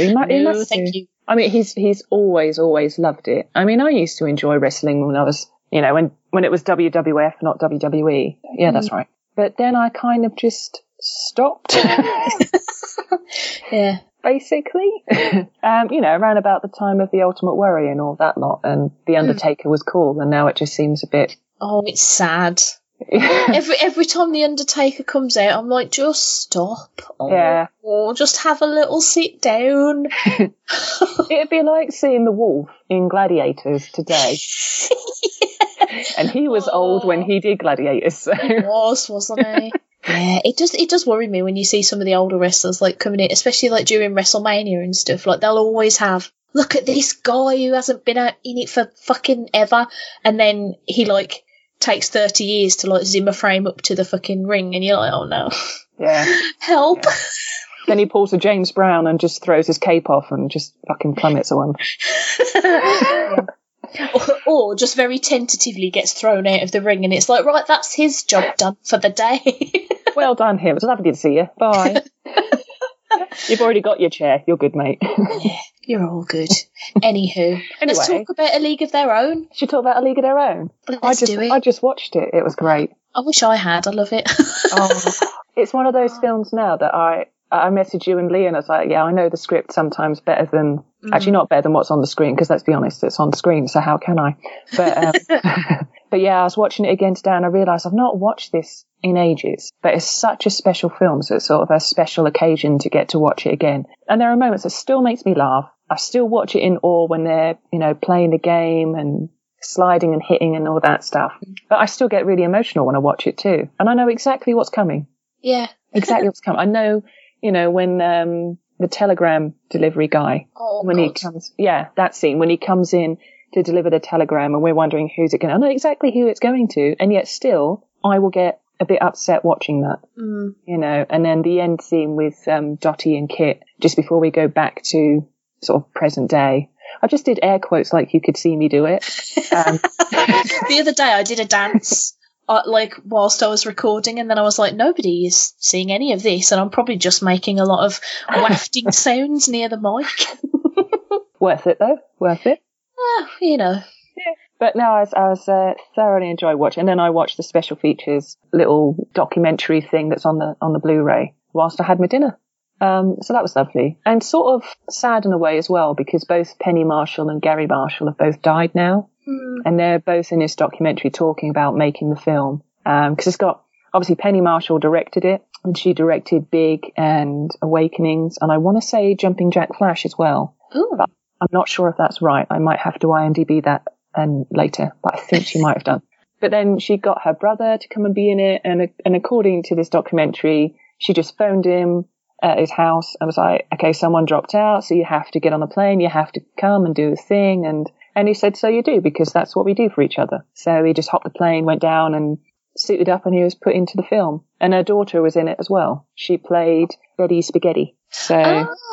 he might, he no, must thank do. you. I mean, he's he's always always loved it. I mean, I used to enjoy wrestling when I was, you know, when when it was W W F, not W W E. Yeah, mm. that's right. But then I kind of just. Stopped yeah basically um you know around about the time of the Ultimate Warrior and all that lot, and the Undertaker mm. was cool, and now it just seems a bit oh it's sad. every every time the Undertaker comes out I'm like, just stop. Oh, yeah or just have a little sit down. It'd be like seeing the Wolf in Gladiators today. yeah. And he was oh. old when he did Gladiators, so. He was wasn't he Yeah, it does it does worry me when you see some of the older wrestlers like coming in, especially like during WrestleMania and stuff, like they'll always have, look at this guy who hasn't been out in it for fucking ever, and then he like takes thirty years to like Zimmer frame up to the fucking ring and you're like, oh no. Yeah. Help. Yeah. Then he pulls a James Brown and just throws his cape off and just fucking plummets on. Or, or just very tentatively gets thrown out of the ring and it's like, right, that's his job done for the day. Well done him. It's lovely to see you. Bye. You've already got your chair. You're good, mate. Yeah, you're all good. Anywho, anyway, let's talk about A League of Their Own. Should talk about A League of Their Own? Let's I just, do it. I just watched it. It was great. I wish I had. I love it. Oh, it's one of those films now that I... I messaged you and Lee and I was like, yeah, I know the script sometimes better than, mm. actually not better than what's on the screen, because let's be honest, it's on screen, so how can I? But um, but yeah, I was watching it again today and I realised I've not watched this in ages, but it's such a special film, so it's sort of a special occasion to get to watch it again. And there are moments that still makes me laugh. I still watch it in awe when they're, you know, playing the game and sliding and hitting and all that stuff. But I still get really emotional when I watch it too. And I know exactly what's coming. Yeah. Exactly what's coming. I know... You know, when um, the telegram delivery guy, oh, when God. he comes, yeah, that scene, when he comes in to deliver the telegram and we're wondering who's it going to, I know exactly who it's going to, and yet still I will get a bit upset watching that, mm. you know, and then the end scene with um, Dottie and Kit, just before we go back to sort of present day. I just did air quotes like you could see me do it. Um, the other day I did a dance. Uh, like whilst I was recording, and then I was like, nobody is seeing any of this, and I'm probably just making a lot of wafting sounds near the mic. Worth it though, worth it. Uh, you know. Yeah. But no, I was, I was uh, thoroughly enjoyed watching, and then I watched the special features little documentary thing that's on the on the Blu-ray whilst I had my dinner. Um, so that was lovely, and sort of sad in a way as well, because both Penny Marshall and Gary Marshall have both died now. And they're both in this documentary talking about making the film. Um, because it's got, obviously Penny Marshall directed it, and she directed Big and Awakenings, and I want to say Jumping Jack Flash as well. Ooh. But I'm not sure if that's right. I might have to I M D B that and later, but I think she might have done. But then she got her brother to come and be in it, and and according to this documentary, she just phoned him at his house and was like, okay, someone dropped out, so you have to get on the plane, you have to come and do the thing. And and he said, so you do, because that's what we do for each other. So he just hopped the plane, went down and suited up, and he was put into the film. And her daughter was in it as well. She played Betty Spaghetti. So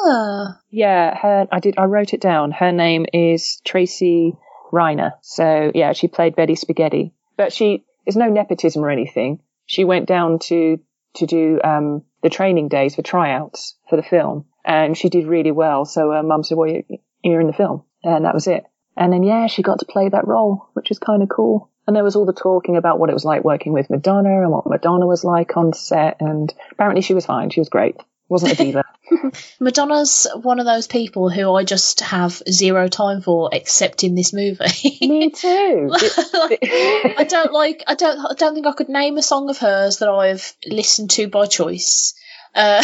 ah. yeah, her I did I wrote it down. Her name is Tracy Reiner. So yeah, she played Betty Spaghetti. But she, there's no nepotism or anything. She went down to to do um the training days for tryouts for the film, and she did really well. So her mum said, well, you're in the film, and that was it. And then, yeah, she got to play that role, which is kind of cool. And there was all the talking about what it was like working with Madonna and what Madonna was like on set, and apparently she was fine. She was great. Wasn't a diva. Madonna's one of those people who I just have zero time for, except in this movie. Me too. like, I don't like. I don't. I don't think I could name a song of hers that I've listened to by choice. Uh,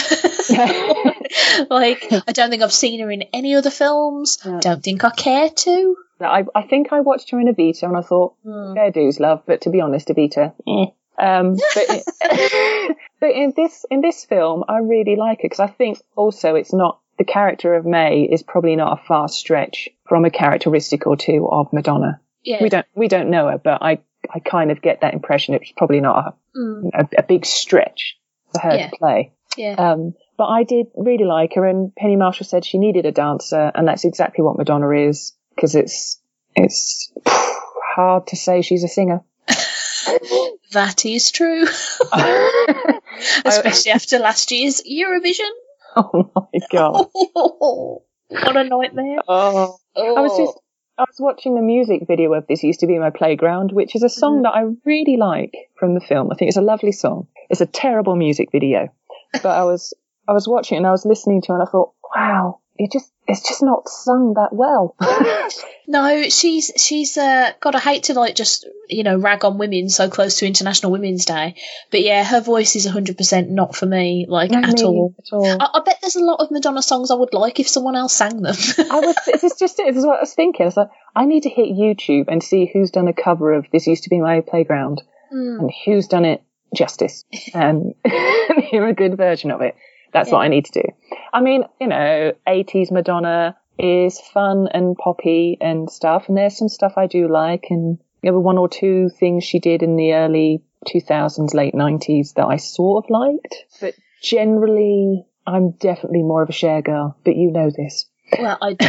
like, I don't think I've seen her in any other films. Yeah. Don't think I care to. I, I think I watched her in Evita, and I thought, mm. fair dues, love. But to be honest, Evita. Eh. Um, but, it, but in this in this film, I really like it, because I think also it's not, the character of May is probably not a far stretch from a characteristic or two of Madonna. Yeah. We don't we don't know her, but I, I kind of get that impression. It's probably not a, mm. a, a big stretch for her yeah. to play. Yeah. Um, but I did really like her, and Penny Marshall said she needed a dancer, and that's exactly what Madonna is, because it's it's hard to say she's a singer. That is true. Especially after last year's Eurovision. Oh my god. What a nightmare. Oh. Oh. I was just I was watching the music video of This Used to Be My Playground, which is a song mm. that I really like from the film. I think it's a lovely song. It's a terrible music video. But I was I was watching it and I was listening to it, and I thought, wow, it just it's just not sung that well. No, she's she's uh god, I hate to like just, you know, rag on women so close to International Women's Day, but yeah, her voice is one hundred percent not for me, like, not at, me, all. at all. I, I bet there's a lot of Madonna songs I would like if someone else sang them. I was this is just it, this is what I was thinking. I was like, I need to hit YouTube and see who's done a cover of This Used to Be My Playground mm. and who's done it justice, and hear a good version of it. That's yeah. what I need to do. I mean, you know, eighties Madonna is fun and poppy and stuff, and there's some stuff I do like, and there were one or two things she did in the early two thousands, late nineties that I sort of liked, but generally I'm definitely more of a Cher girl, but you know this. Well, I do.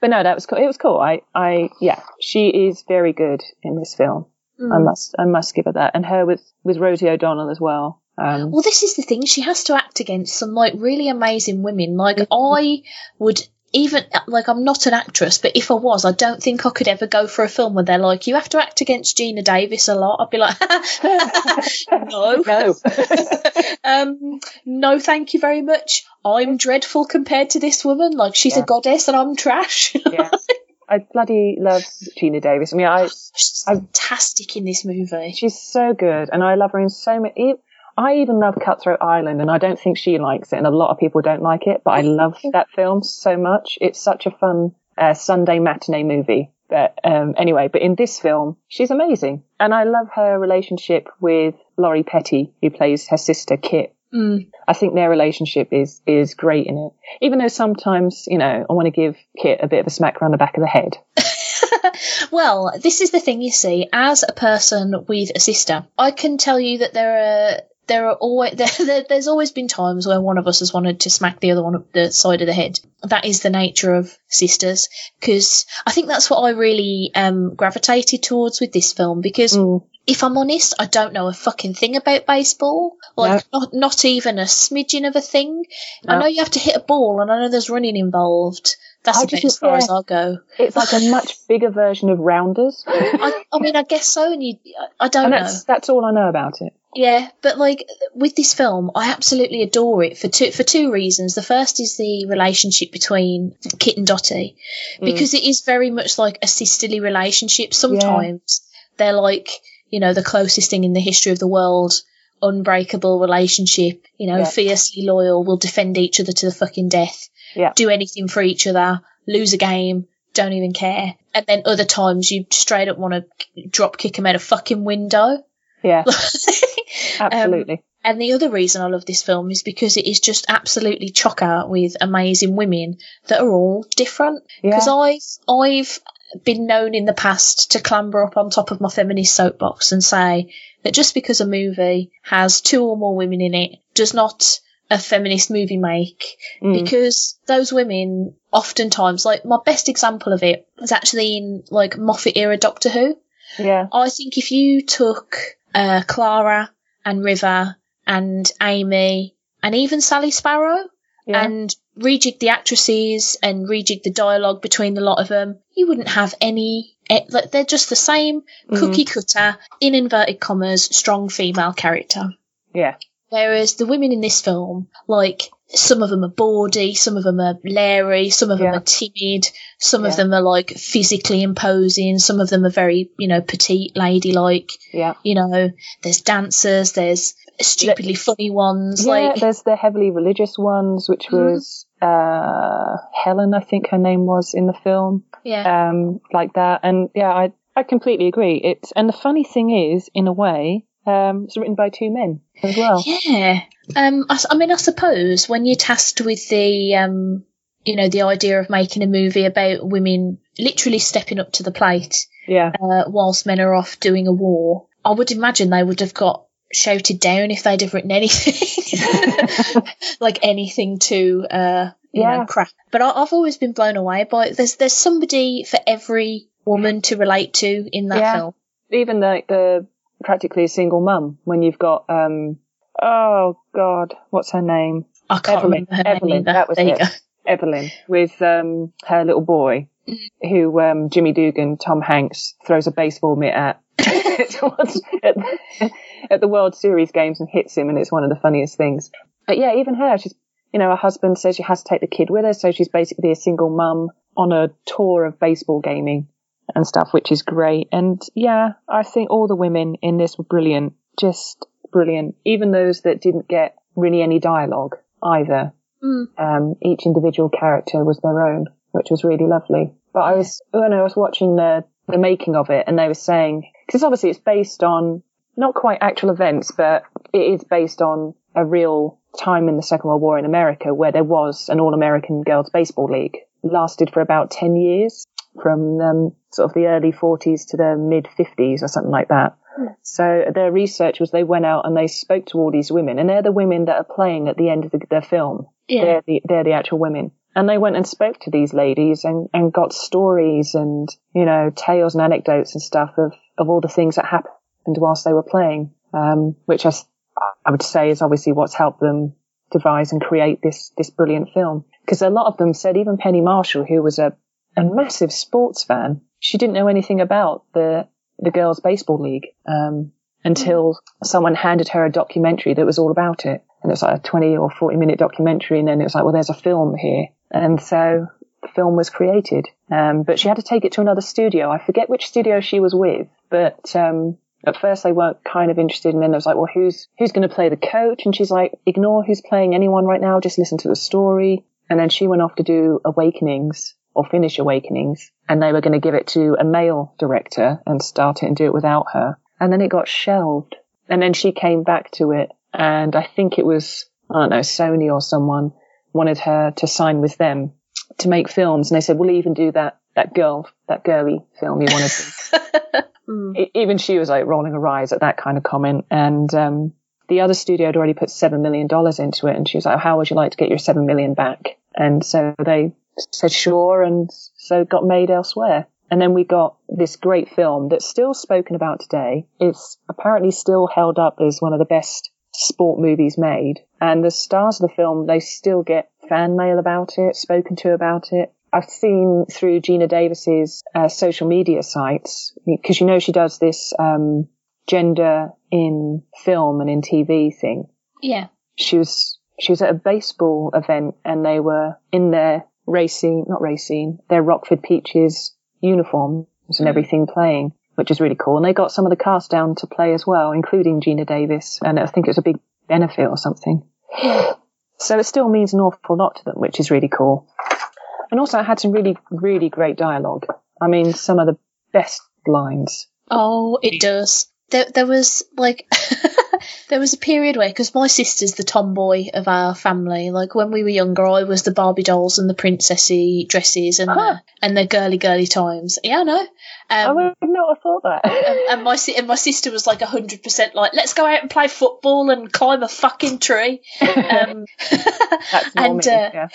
But no, that was cool. It was cool. I, I, yeah, she is very good in this film. Mm. I must, I must give her that. And her with, with Rosie O'Donnell as well. Um, well, this is the thing. She has to act against some, like, really amazing women. Like, I would even, like, I'm not an actress, but if I was, I don't think I could ever go for a film where they're like, you have to act against Gina Davis a lot. I'd be like, no. No. um, no, thank you very much. I'm dreadful compared to this woman. Like, she's yeah. a goddess and I'm trash. Yeah. I bloody love Gina Davis. I mean, I... She's I, fantastic in this movie. She's so good, and I love her in so many... I even love Cutthroat Island, and I don't think she likes it, and a lot of people don't like it, but I love that film so much. It's such a fun uh, Sunday matinee movie. But um, anyway, but in this film, she's amazing. And I love her relationship with Laurie Petty, who plays her sister, Kit. Mm. I think their relationship is is great in it. Even though sometimes, you know, I want to give Kit a bit of a smack around the back of the head. Well, this is the thing, you see, as a person with a sister, I can tell you that there are... There are always there, there's always been times where one of us has wanted to smack the other one up the side of the head. That is the nature of sisters, because I think that's what I really um, gravitated towards with this film. Because mm. if I'm honest, I don't know a fucking thing about baseball, like no. not not even a smidgen of a thing. No. I know you have to hit a ball, and I know there's running involved. That's I about as far yeah. as I'll go. It's like a much bigger version of rounders. I, I mean, I guess so, and you, I don't and that's, know. That's all I know about it. Yeah, but like with this film, I absolutely adore it for two for two reasons. The first is the relationship between Kit and Dottie, because mm. it is very much like a sisterly relationship. Sometimes yeah. they're like, you know, the closest thing in the history of the world, unbreakable relationship, you know, yeah. fiercely loyal, will defend each other to the fucking death, yeah. do anything for each other, lose a game, don't even care. And then other times you straight up want to drop kick them out a fucking window. Yeah, absolutely. Um, and the other reason I love this film is because it is just absolutely chocker with amazing women that are all different. Because yeah. I've, I've been known in the past to clamber up on top of my feminist soapbox and say that just because a movie has two or more women in it does not a feminist movie make, mm. because those women oftentimes, like my best example of it was actually in like Moffat era Doctor Who. Yeah. I think if you took uh, Clara and River and Amy and even Sally Sparrow yeah. and rejigged the actresses and rejigged the dialogue between the lot of them, you wouldn't have any, like, they're just the same mm-hmm. cookie cutter, in inverted commas, strong female character. Yeah. Whereas the women in this film, like, some of them are bawdy, some of them are leery, some of yeah. them are timid, some yeah. of them are, like, physically imposing, some of them are very, you know, petite, ladylike. Yeah. You know, there's dancers, there's stupidly the, funny ones. Yeah, like, there's the heavily religious ones, which was mm. uh, Helen, I think her name was, in the film. Yeah. Um, like that. And, yeah, I, I completely agree. It's, and the funny thing is, in a way... Um, it's written by two men as well. Yeah. Um, I, I mean, I suppose when you're tasked with the, um, you know, the idea of making a movie about women literally stepping up to the plate, yeah. uh, whilst men are off doing a war, I would imagine they would have got shouted down if they'd have written anything, like anything to, uh, you yeah. know, crap. But I, I've always been blown away by it. There's there's somebody for every woman to relate to in that yeah. film. Even like the. the practically a single mum when you've got um oh god what's her name I can't Evelyn. remember her Evelyn, name either. That was there it. Evelyn with um her little boy mm-hmm. who um Jimmy Dugan, Tom Hanks, throws a baseball mitt at towards, at, the, at the World Series games and hits him, and it's one of the funniest things. But yeah, even her, she's, you know, her husband says she has to take the kid with her, so she's basically a single mum on a tour of baseball gaming and stuff, which is great. And yeah, I think all the women in this were brilliant, just brilliant. Even those that didn't get really any dialogue either. Mm. Um, each individual character was their own, which was really lovely. But I was, when I was watching the the making of it, and they were saying, because obviously it's based on not quite actual events, but it is based on a real time in the Second World War in America where there was an All-American Girls Baseball League. It lasted for about ten years. From um, sort of the early forties to the mid-fifties or something like that. Mm. So their research was they went out and they spoke to all these women, and they're the women that are playing at the end of the, their film. Yeah. They're the, they're the actual women. And they went and spoke to these ladies and, and got stories and, you know, tales and anecdotes and stuff of, of all the things that happened whilst they were playing, um, which I, I would say is obviously what's helped them devise and create this, this brilliant film. Because a lot of them said, even Penny Marshall, who was a a massive sports fan, she didn't know anything about the the Girls Baseball League um until mm. someone handed her a documentary that was all about it, and it was like a twenty or forty minute documentary, and then it was like, well, there's a film here, and so the film was created. Um but she had to take it to another studio. I forget which studio she was with, but um at first they weren't kind of interested, and then it was like, well, who's who's going to play the coach? And she's like, ignore who's playing anyone right now, just listen to the story. And then she went off to do Awakenings or finish Awakenings, and they were going to give it to a male director and start it and do it without her. And then it got shelved. And then she came back to it, and I think it was, I don't know, Sony or someone wanted her to sign with them to make films. And they said, we'll even do that, that girl, that girly film you wanted to mm. Even she was like rolling her eyes at that kind of comment. And um, the other studio had already put seven million dollars into it, and she was like, how would you like to get your seven million dollars back? And so they said sure, and so it got made elsewhere. And then we got this great film that's still spoken about today. It's apparently still held up as one of the best sport movies made, and the stars of the film, they still get fan mail about it, spoken to about it. I've seen through Gina Davis's uh, social media sites, because you know she does this um gender in film and in T V thing. Yeah, she was she was at a baseball event, and they were in there Racine, not Racine, their Rockford Peaches uniforms and everything playing, which is really cool. And they got some of the cast down to play as well, including Gina Davis. And I think it was a big benefit or something. So it still means an awful lot to them, which is really cool. And also I had some really, really great dialogue. I mean, some of the best lines. Oh, it does. There, there was, like, there was a period where, because my sister's the tomboy of our family. Like, when we were younger, I was the Barbie dolls and the princessy dresses and, uh-huh. the, and the girly, girly times. Yeah, I know. Um, I would not have thought that. and, and, my, and my sister was, like, one hundred percent like, let's go out and play football and climb a fucking tree. Um, That's normal, and, uh, yeah.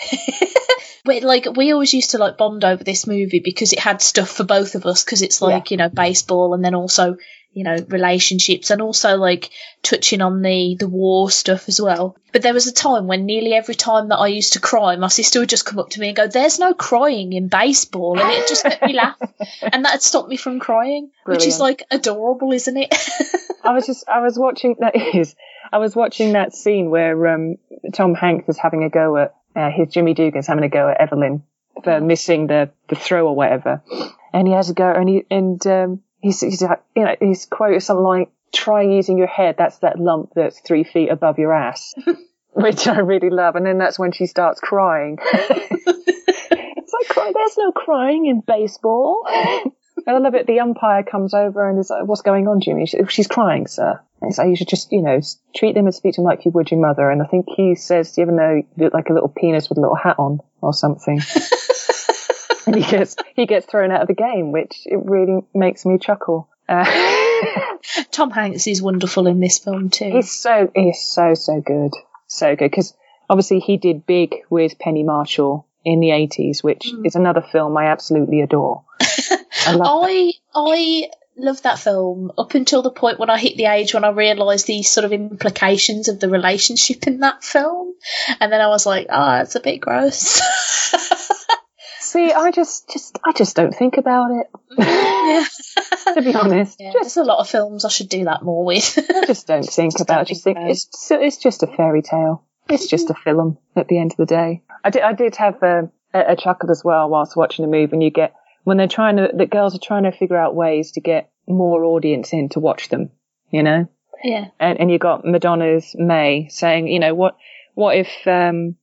But, like, we always used to, like, bond over this movie because it had stuff for both of us, because it's, like, yeah. you know, baseball and then also... you know, relationships, and also like touching on the the war stuff as well. But there was a time when nearly every time that I used to cry, my sister would just come up to me and go, there's no crying in baseball, and it just made me laugh, and that had stopped me from crying. Brilliant. Which is like adorable, isn't it? I was just I was watching that is I was watching that scene where um Tom Hanks is having a go at uh, his Jimmy Dugan's having a go at Evelyn for missing the the throw or whatever, and he has a go, and he and um He's, he's like, you know, his quote is something like, try using your head, that's that lump that's three feet above your ass, which I really love. And then that's when she starts crying. It's like, cry, there's no crying in baseball. And I love it. The umpire comes over and is like, what's going on, Jimmy? She, She's crying, sir. And he's like, you should just, you know, treat them and speak to them like you would your mother. And I think he says, even though you look like a little penis with a little hat on or something. And he gets, he gets thrown out of the game, which it really makes me chuckle. Uh, Tom Hanks is wonderful in this film too. He's so, he's so, so good. So good. Because obviously he did Big with Penny Marshall in the eighties, which mm. is another film I absolutely adore. I love I, I love that film up until the point when I hit the age when I realised the sort of implications of the relationship in that film. And then I was like, oh, that's a bit gross. See, I just, just, I just don't think about it. Yeah. To be honest, yeah, just, there's a lot of films I should do that more with. I just don't think just about. Don't it. Just think about. It's, it's just a fairy tale. It's just a film. At the end of the day, I did, I did have a, a, a chuckle as well whilst watching the movie. And you get when they're trying to, the girls are trying to figure out ways to get more audience in to watch them. You know. Yeah. And and you got Madonna's May saying, you know, what, what if. um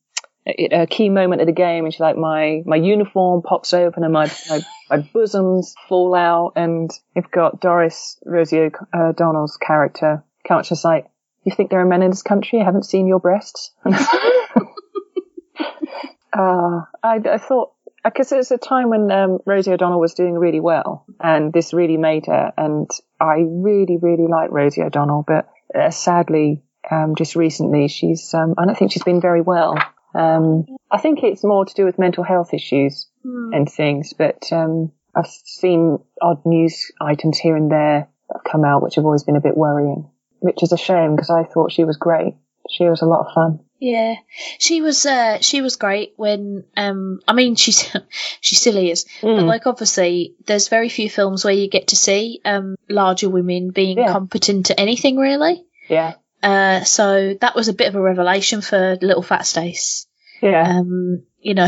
a key moment of the game, and she's like, my my uniform pops open and my my, my bosoms fall out, and you've got Doris Rosie O'Donnell's character come just like, you think there are men in this country? I haven't seen your breasts. uh, I, I thought, because it was a time when um, Rosie O'Donnell was doing really well, and this really made her, and I really really like Rosie O'Donnell, but uh, sadly um, just recently she's um, I don't think she's been very well. Um, I think it's more to do with mental health issues mm. and things, but um, I've seen odd news items here and there that have come out, which have always been a bit worrying, which is a shame because I thought she was great. She was a lot of fun. Yeah, she was. Uh, she was great when. Um, I mean, she's she still is. Mm. But like, obviously, there's very few films where you get to see um, larger women being yeah. competent at anything, really. Yeah. Uh, so that was a bit of a revelation for little fat Stace. Yeah. Um, you know,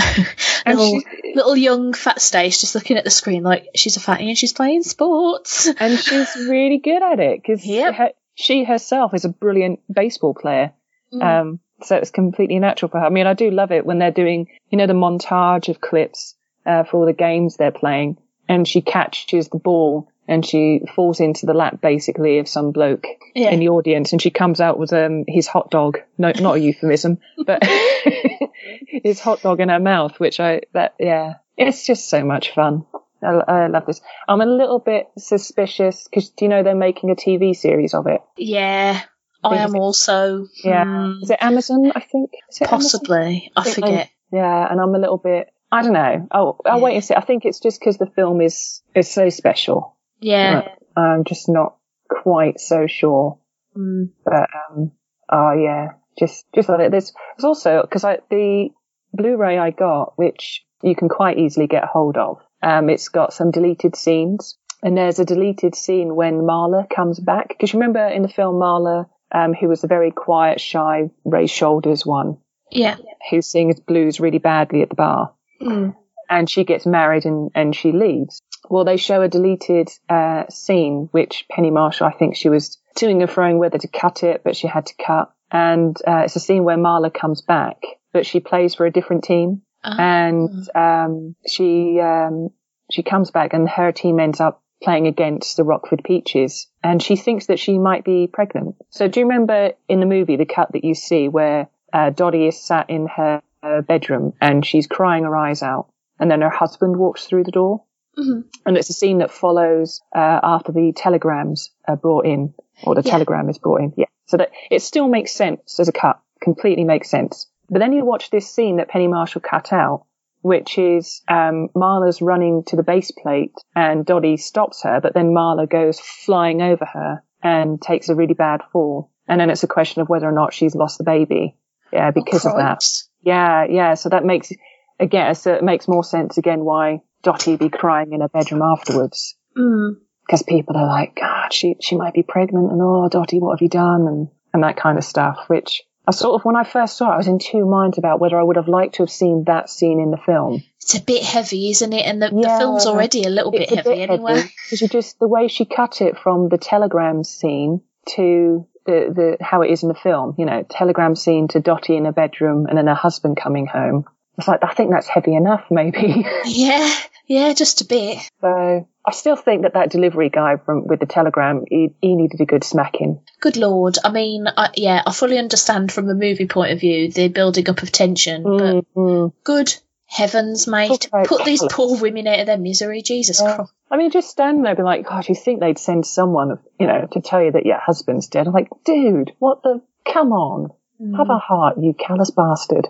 little, she, little young fat Stace just looking at the screen like she's a fatty and she's playing sports. And she's really good at it because yep. her, she herself is a brilliant baseball player. Mm. Um, so it's completely natural for her. I mean, I do love it when they're doing, you know, the montage of clips uh, for all the games they're playing, and she catches the ball. And she falls into the lap, basically, of some bloke yeah. in the audience. And she comes out with um, his hot dog. No, not a euphemism, but his hot dog in her mouth, which I, that, yeah. It's just so much fun. I, I love this. I'm a little bit suspicious because, do you know, they're making a T V series of it? Yeah. I, I am also. Yeah. Hmm. Is it Amazon, I think? Is it Possibly. Amazon? I, I forget. I'm, yeah. And I'm a little bit, I don't know. I'll, I'll yeah. wait and see. I think it's just because the film is, is so special. Yeah, I'm just not quite so sure. Mm. But um, oh yeah, just just love it. There's, there's also because I the Blu-ray I got, which you can quite easily get hold of. Um, it's got some deleted scenes, and there's a deleted scene when Marla comes back. Because you remember in the film Marla, um, who was a very quiet, shy, raised shoulders one. Yeah, who sings blues really badly at the bar. Mm. And she gets married and, and she leaves. Well, they show a deleted uh, scene, which Penny Marshall, I think she was toing and froing whether to cut it, but she had to cut. And uh, it's a scene where Marla comes back, but she plays for a different team. Oh. And um, she um, she comes back, and her team ends up playing against the Rockford Peaches, and she thinks that she might be pregnant. So do you remember in the movie the cut that you see where uh, Dottie is sat in her, her bedroom and she's crying her eyes out, and then her husband walks through the door? Mm-hmm. And it's a scene that follows uh, after the telegrams are brought in, or the yeah. telegram is brought in. Yeah. So that it still makes sense as a cut, completely makes sense. But then you watch this scene that Penny Marshall cut out, which is um, Marla's running to the base plate and Dottie stops her, but then Marla goes flying over her and takes a really bad fall. And then it's a question of whether or not she's lost the baby yeah, because oh, of that. Yeah, yeah. So that makes, again, so it makes more sense again why Dottie be crying in her bedroom afterwards. Mm. Because people are like, God, she, she might be pregnant, and oh, Dottie, what have you done? And, and that kind of stuff, which... I sort of, when I first saw it, I was in two minds about whether I would have liked to have seen that scene in the film. It's a bit heavy, isn't it? And the, yeah, the film's already a little bit, a heavy bit heavy anyway. Because you just, the way she cut it from the telegram scene to the, the how it is in the film, you know, telegram scene to Dottie in her bedroom and then her husband coming home. It's like, I think that's heavy enough, maybe. Yeah, yeah, just a bit. So I still think that that delivery guy from, with the telegram, he, he needed a good smacking. Good Lord. I mean, I, yeah, I fully understand from a movie point of view the building up of tension, mm, but mm. good heavens, mate, put these poor women out of their misery, Jesus yeah. Christ. I mean, just standing there and be like, God, you think they'd send someone, you know, to tell you that your husband's dead. I'm like, dude, what the, come on, mm. have a heart, you callous bastard.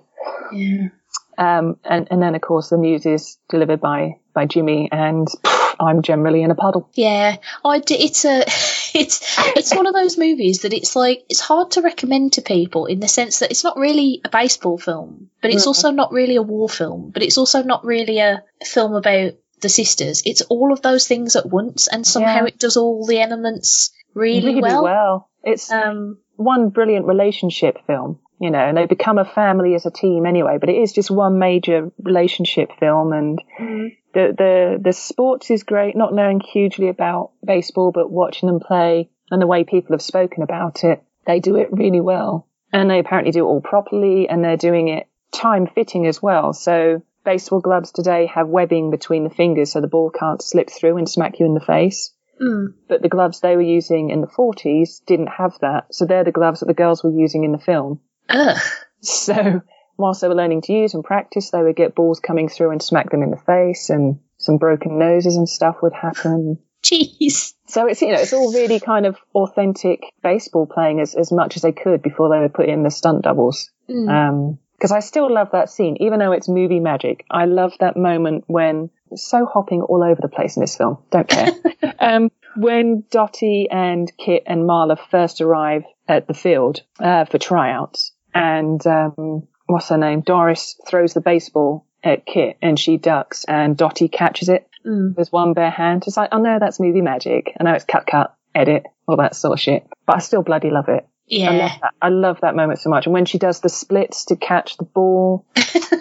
Yeah. Um, and, and then, of course, the news is delivered by, by Jimmy, and pff, I'm generally in a puddle. Yeah, I d- it's a it's it's one of those movies that it's like it's hard to recommend to people in the sense that it's not really a baseball film, but it's mm. also not really a war film, but it's also not really a film about the sisters. It's all of those things at once, and somehow yeah. it does all the elements really, really well. well. It's um, one brilliant relationship film. You know, and they become a family as a team anyway, but it is just one major relationship film, and mm. the, the the sports is great, not knowing hugely about baseball, but watching them play and the way people have spoken about it, they do it really well. And they apparently do it all properly, and they're doing it time fitting as well. So baseball gloves today have webbing between the fingers so the ball can't slip through and smack you in the face. Mm. But the gloves they were using in the forties didn't have that. So they're the gloves that the girls were using in the film. Ugh. So whilst they were learning to use and practice, they would get balls coming through and smack them in the face, and some broken noses and stuff would happen. Jeez. So it's, you know, it's all really kind of authentic baseball playing as, as much as they could before they would put in the stunt doubles. Mm. Um, because I still love that scene, even though it's movie magic. I love that moment when, it's so hopping all over the place in this film, don't care. um, when Dottie and Kit and Marla first arrive at the field uh, for tryouts, and um, what's her name? Doris throws the baseball at Kit, and she ducks, and Dottie catches it mm. with one bare hand. It's like, oh no, that's movie magic. I know it's cut, cut, edit, all that sort of shit, but I still bloody love it. Yeah, I love that. I love that moment so much. And when she does the splits to catch the ball,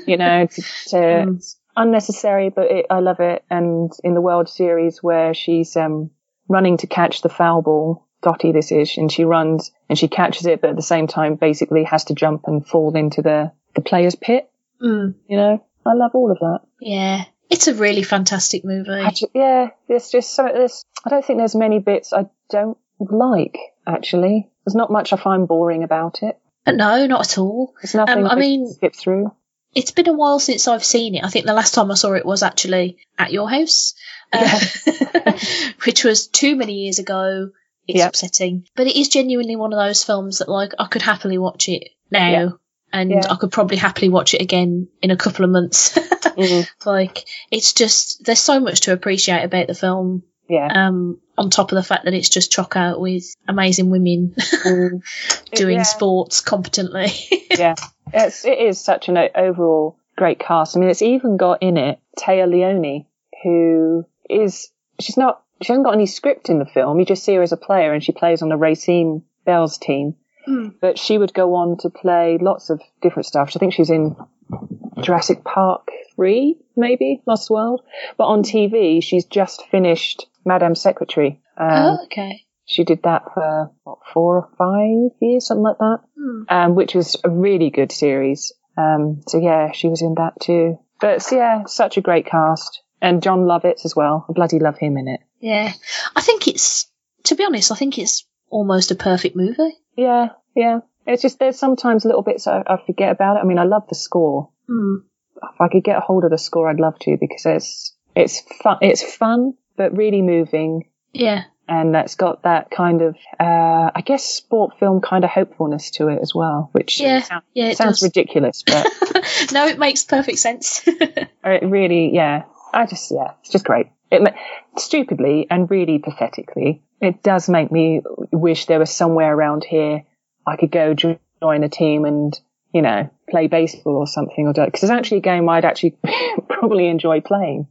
you know, to, to, mm. it's unnecessary, but it, I love it. And in the World Series where she's um, running to catch the foul ball, Dottie this is, and she runs and she catches it, but at the same time basically has to jump and fall into the, the player's pit. Mm. You know, I love all of that. Yeah. It's a really fantastic movie. Actually, yeah, there's just so there's, I don't think there's many bits I don't like, actually. There's not much I find boring about it. No, not at all. There's nothing um, I mean, skip through. It's been a while since I've seen it. I think the last time I saw it was actually at your house, uh, yeah. which was too many years ago. It's yep. upsetting. But it is genuinely one of those films that, like, I could happily watch it now. Yeah. And yeah. I could probably happily watch it again in a couple of months. mm-hmm. Like, it's just, there's so much to appreciate about the film. Yeah. Um, on top of the fact that it's just chock out with amazing women mm. doing yeah. sports competently. yeah. It's, it is such an overall great cast. I mean, it's even got in it Taya Leone, who is, she's not, she hasn't got any script in the film. You just see her as a player, and she plays on the Racine Bells team. But she would go on to play lots of different stuff. I think she's in Jurassic Park three, maybe, Lost World. But on T V, she's just finished Madame Secretary. Um, oh, okay. She did that for, what, four or five years, something like that, mm. um, which was a really good series. Um, so yeah, she was in that too. But so yeah, such a great cast. And John Lovitz as well. I bloody love him in it. Yeah. I think it's, to be honest, I think it's almost a perfect movie. Yeah, yeah. It's just there's sometimes little bits I, I forget about it. I mean, I love the score. Mm. If I could get a hold of the score, I'd love to, because it's it's fun, it's fun but really moving. Yeah. And that's got that kind of, uh, I guess, sport film kind of hopefulness to it as well, which yeah, sounds, yeah, sounds ridiculous. But no, it makes perfect sense. It really, yeah. I just, yeah, it's just great. It stupidly and really pathetically, it does make me wish there was somewhere around here I could go join a team and, you know, play baseball or something, or do, because it's actually a game I'd actually probably enjoy playing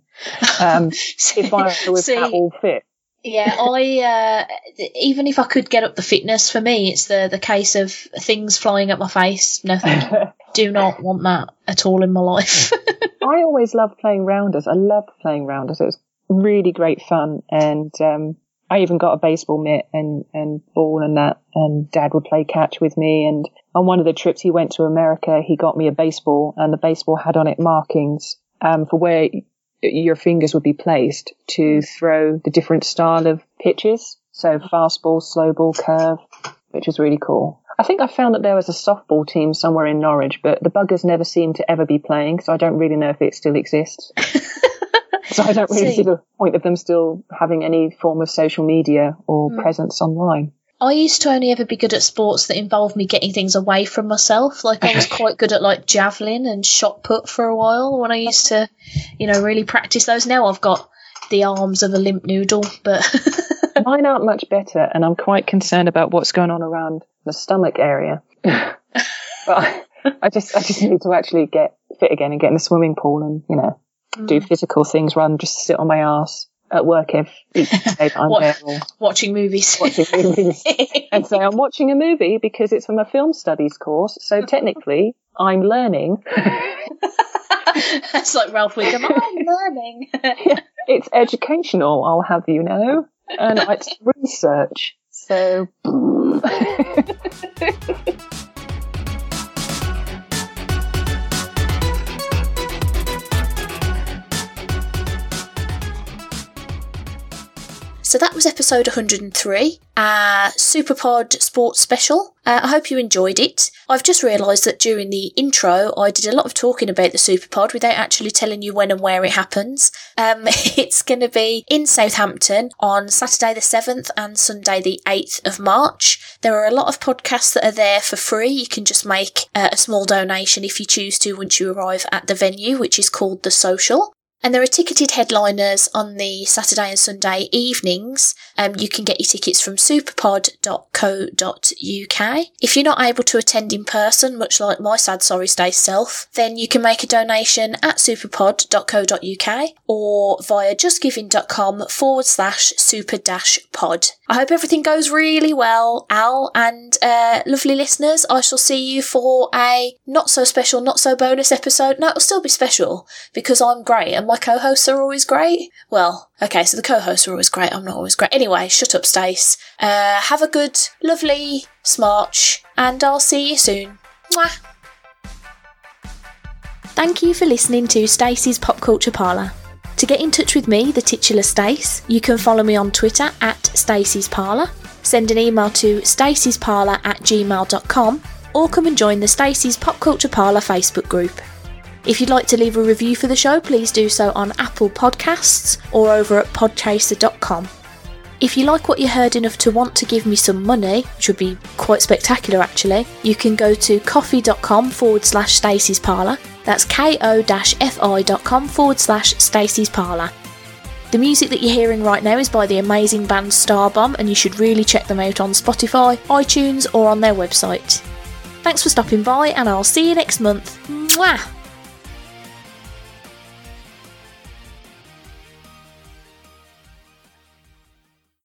um, see, if I was see, at all fit. Yeah, I uh, even if I could get up the fitness, for me, it's the the case of things flying up my face. No, thank you. Do not want that at all in my life. I always loved playing rounders. I loved playing rounders. It was really great fun, and um, I even got a baseball mitt and, and ball and that, and Dad would play catch with me. And on one of the trips he went to America, he got me a baseball, and the baseball had on it markings um, for where your fingers would be placed to throw the different style of pitches. So fastball, slow ball, curve, which was really cool. I think I found that there was a softball team somewhere in Norwich, but the buggers never seem to ever be playing, so I don't really know if it still exists. So I don't really see, see the point of them still having any form of social media or mm. presence online. I used to only ever be good at sports that involved me getting things away from myself. Like I was quite good at like javelin and shot put for a while when I used to, you know, really practice those. Now I've got the arms of a limp noodle, but mine aren't much better, and I'm quite concerned about what's going on around the stomach area. But I, I just, I just need to actually get fit again and get in the swimming pool and, you know, do physical things rather than just sit on my ass at work every day that I'm there. Or watching movies. Watching movies. And so I'm watching a movie because it's from a film studies course, so technically I'm learning. That's like Ralph Wiggum. I'm learning. Yeah, it's educational, I'll have you know. And it's research. So... So that was episode one hundred and three, our Superpod Sports Special. Uh, I hope you enjoyed it. I've just realised that during the intro, I did a lot of talking about the Superpod without actually telling you when and where it happens. Um, it's going to be in Southampton on Saturday the seventh and Sunday the eighth of March. There are a lot of podcasts that are there for free. You can just make uh, a small donation if you choose to once you arrive at the venue, which is called The Social. And there are ticketed headliners on the Saturday and Sunday evenings. Um, you can get your tickets from superpod dot co dot U K. If you're not able to attend in person, much like my sad sorry stay self, then you can make a donation at superpod dot co dot U K or via justgiving.com forward slash super dash pod. I hope everything goes really well, Al, and uh, lovely listeners. I shall see you for a not so special, not so bonus episode. No, it'll still be special because I'm great. I'm my co-hosts are always great. Well, okay, so the co-hosts are always great. I'm not always great. Anyway, shut up, Stace. Uh, have a good, lovely smarch, and I'll see you soon. Mwah! Thank you for listening to Stacey's Pop Culture Parlour. To get in touch with me, the titular Stace, you can follow me on Twitter at Stacey's Parlour, send an email to staceysparlour at gmail dot com, or come and join the Stacey's Pop Culture Parlour Facebook group. If you'd like to leave a review for the show, please do so on Apple Podcasts or over at podchaser dot com. If you like what you heard enough to want to give me some money, which would be quite spectacular actually, you can go to coffee dot com forward slash Stacey's Parlour. That's ko-fi dot com forward slash Stacey's Parlour. The music that you're hearing right now is by the amazing band Starbomb, and you should really check them out on Spotify, iTunes or on their website. Thanks for stopping by, and I'll see you next month. Mwah!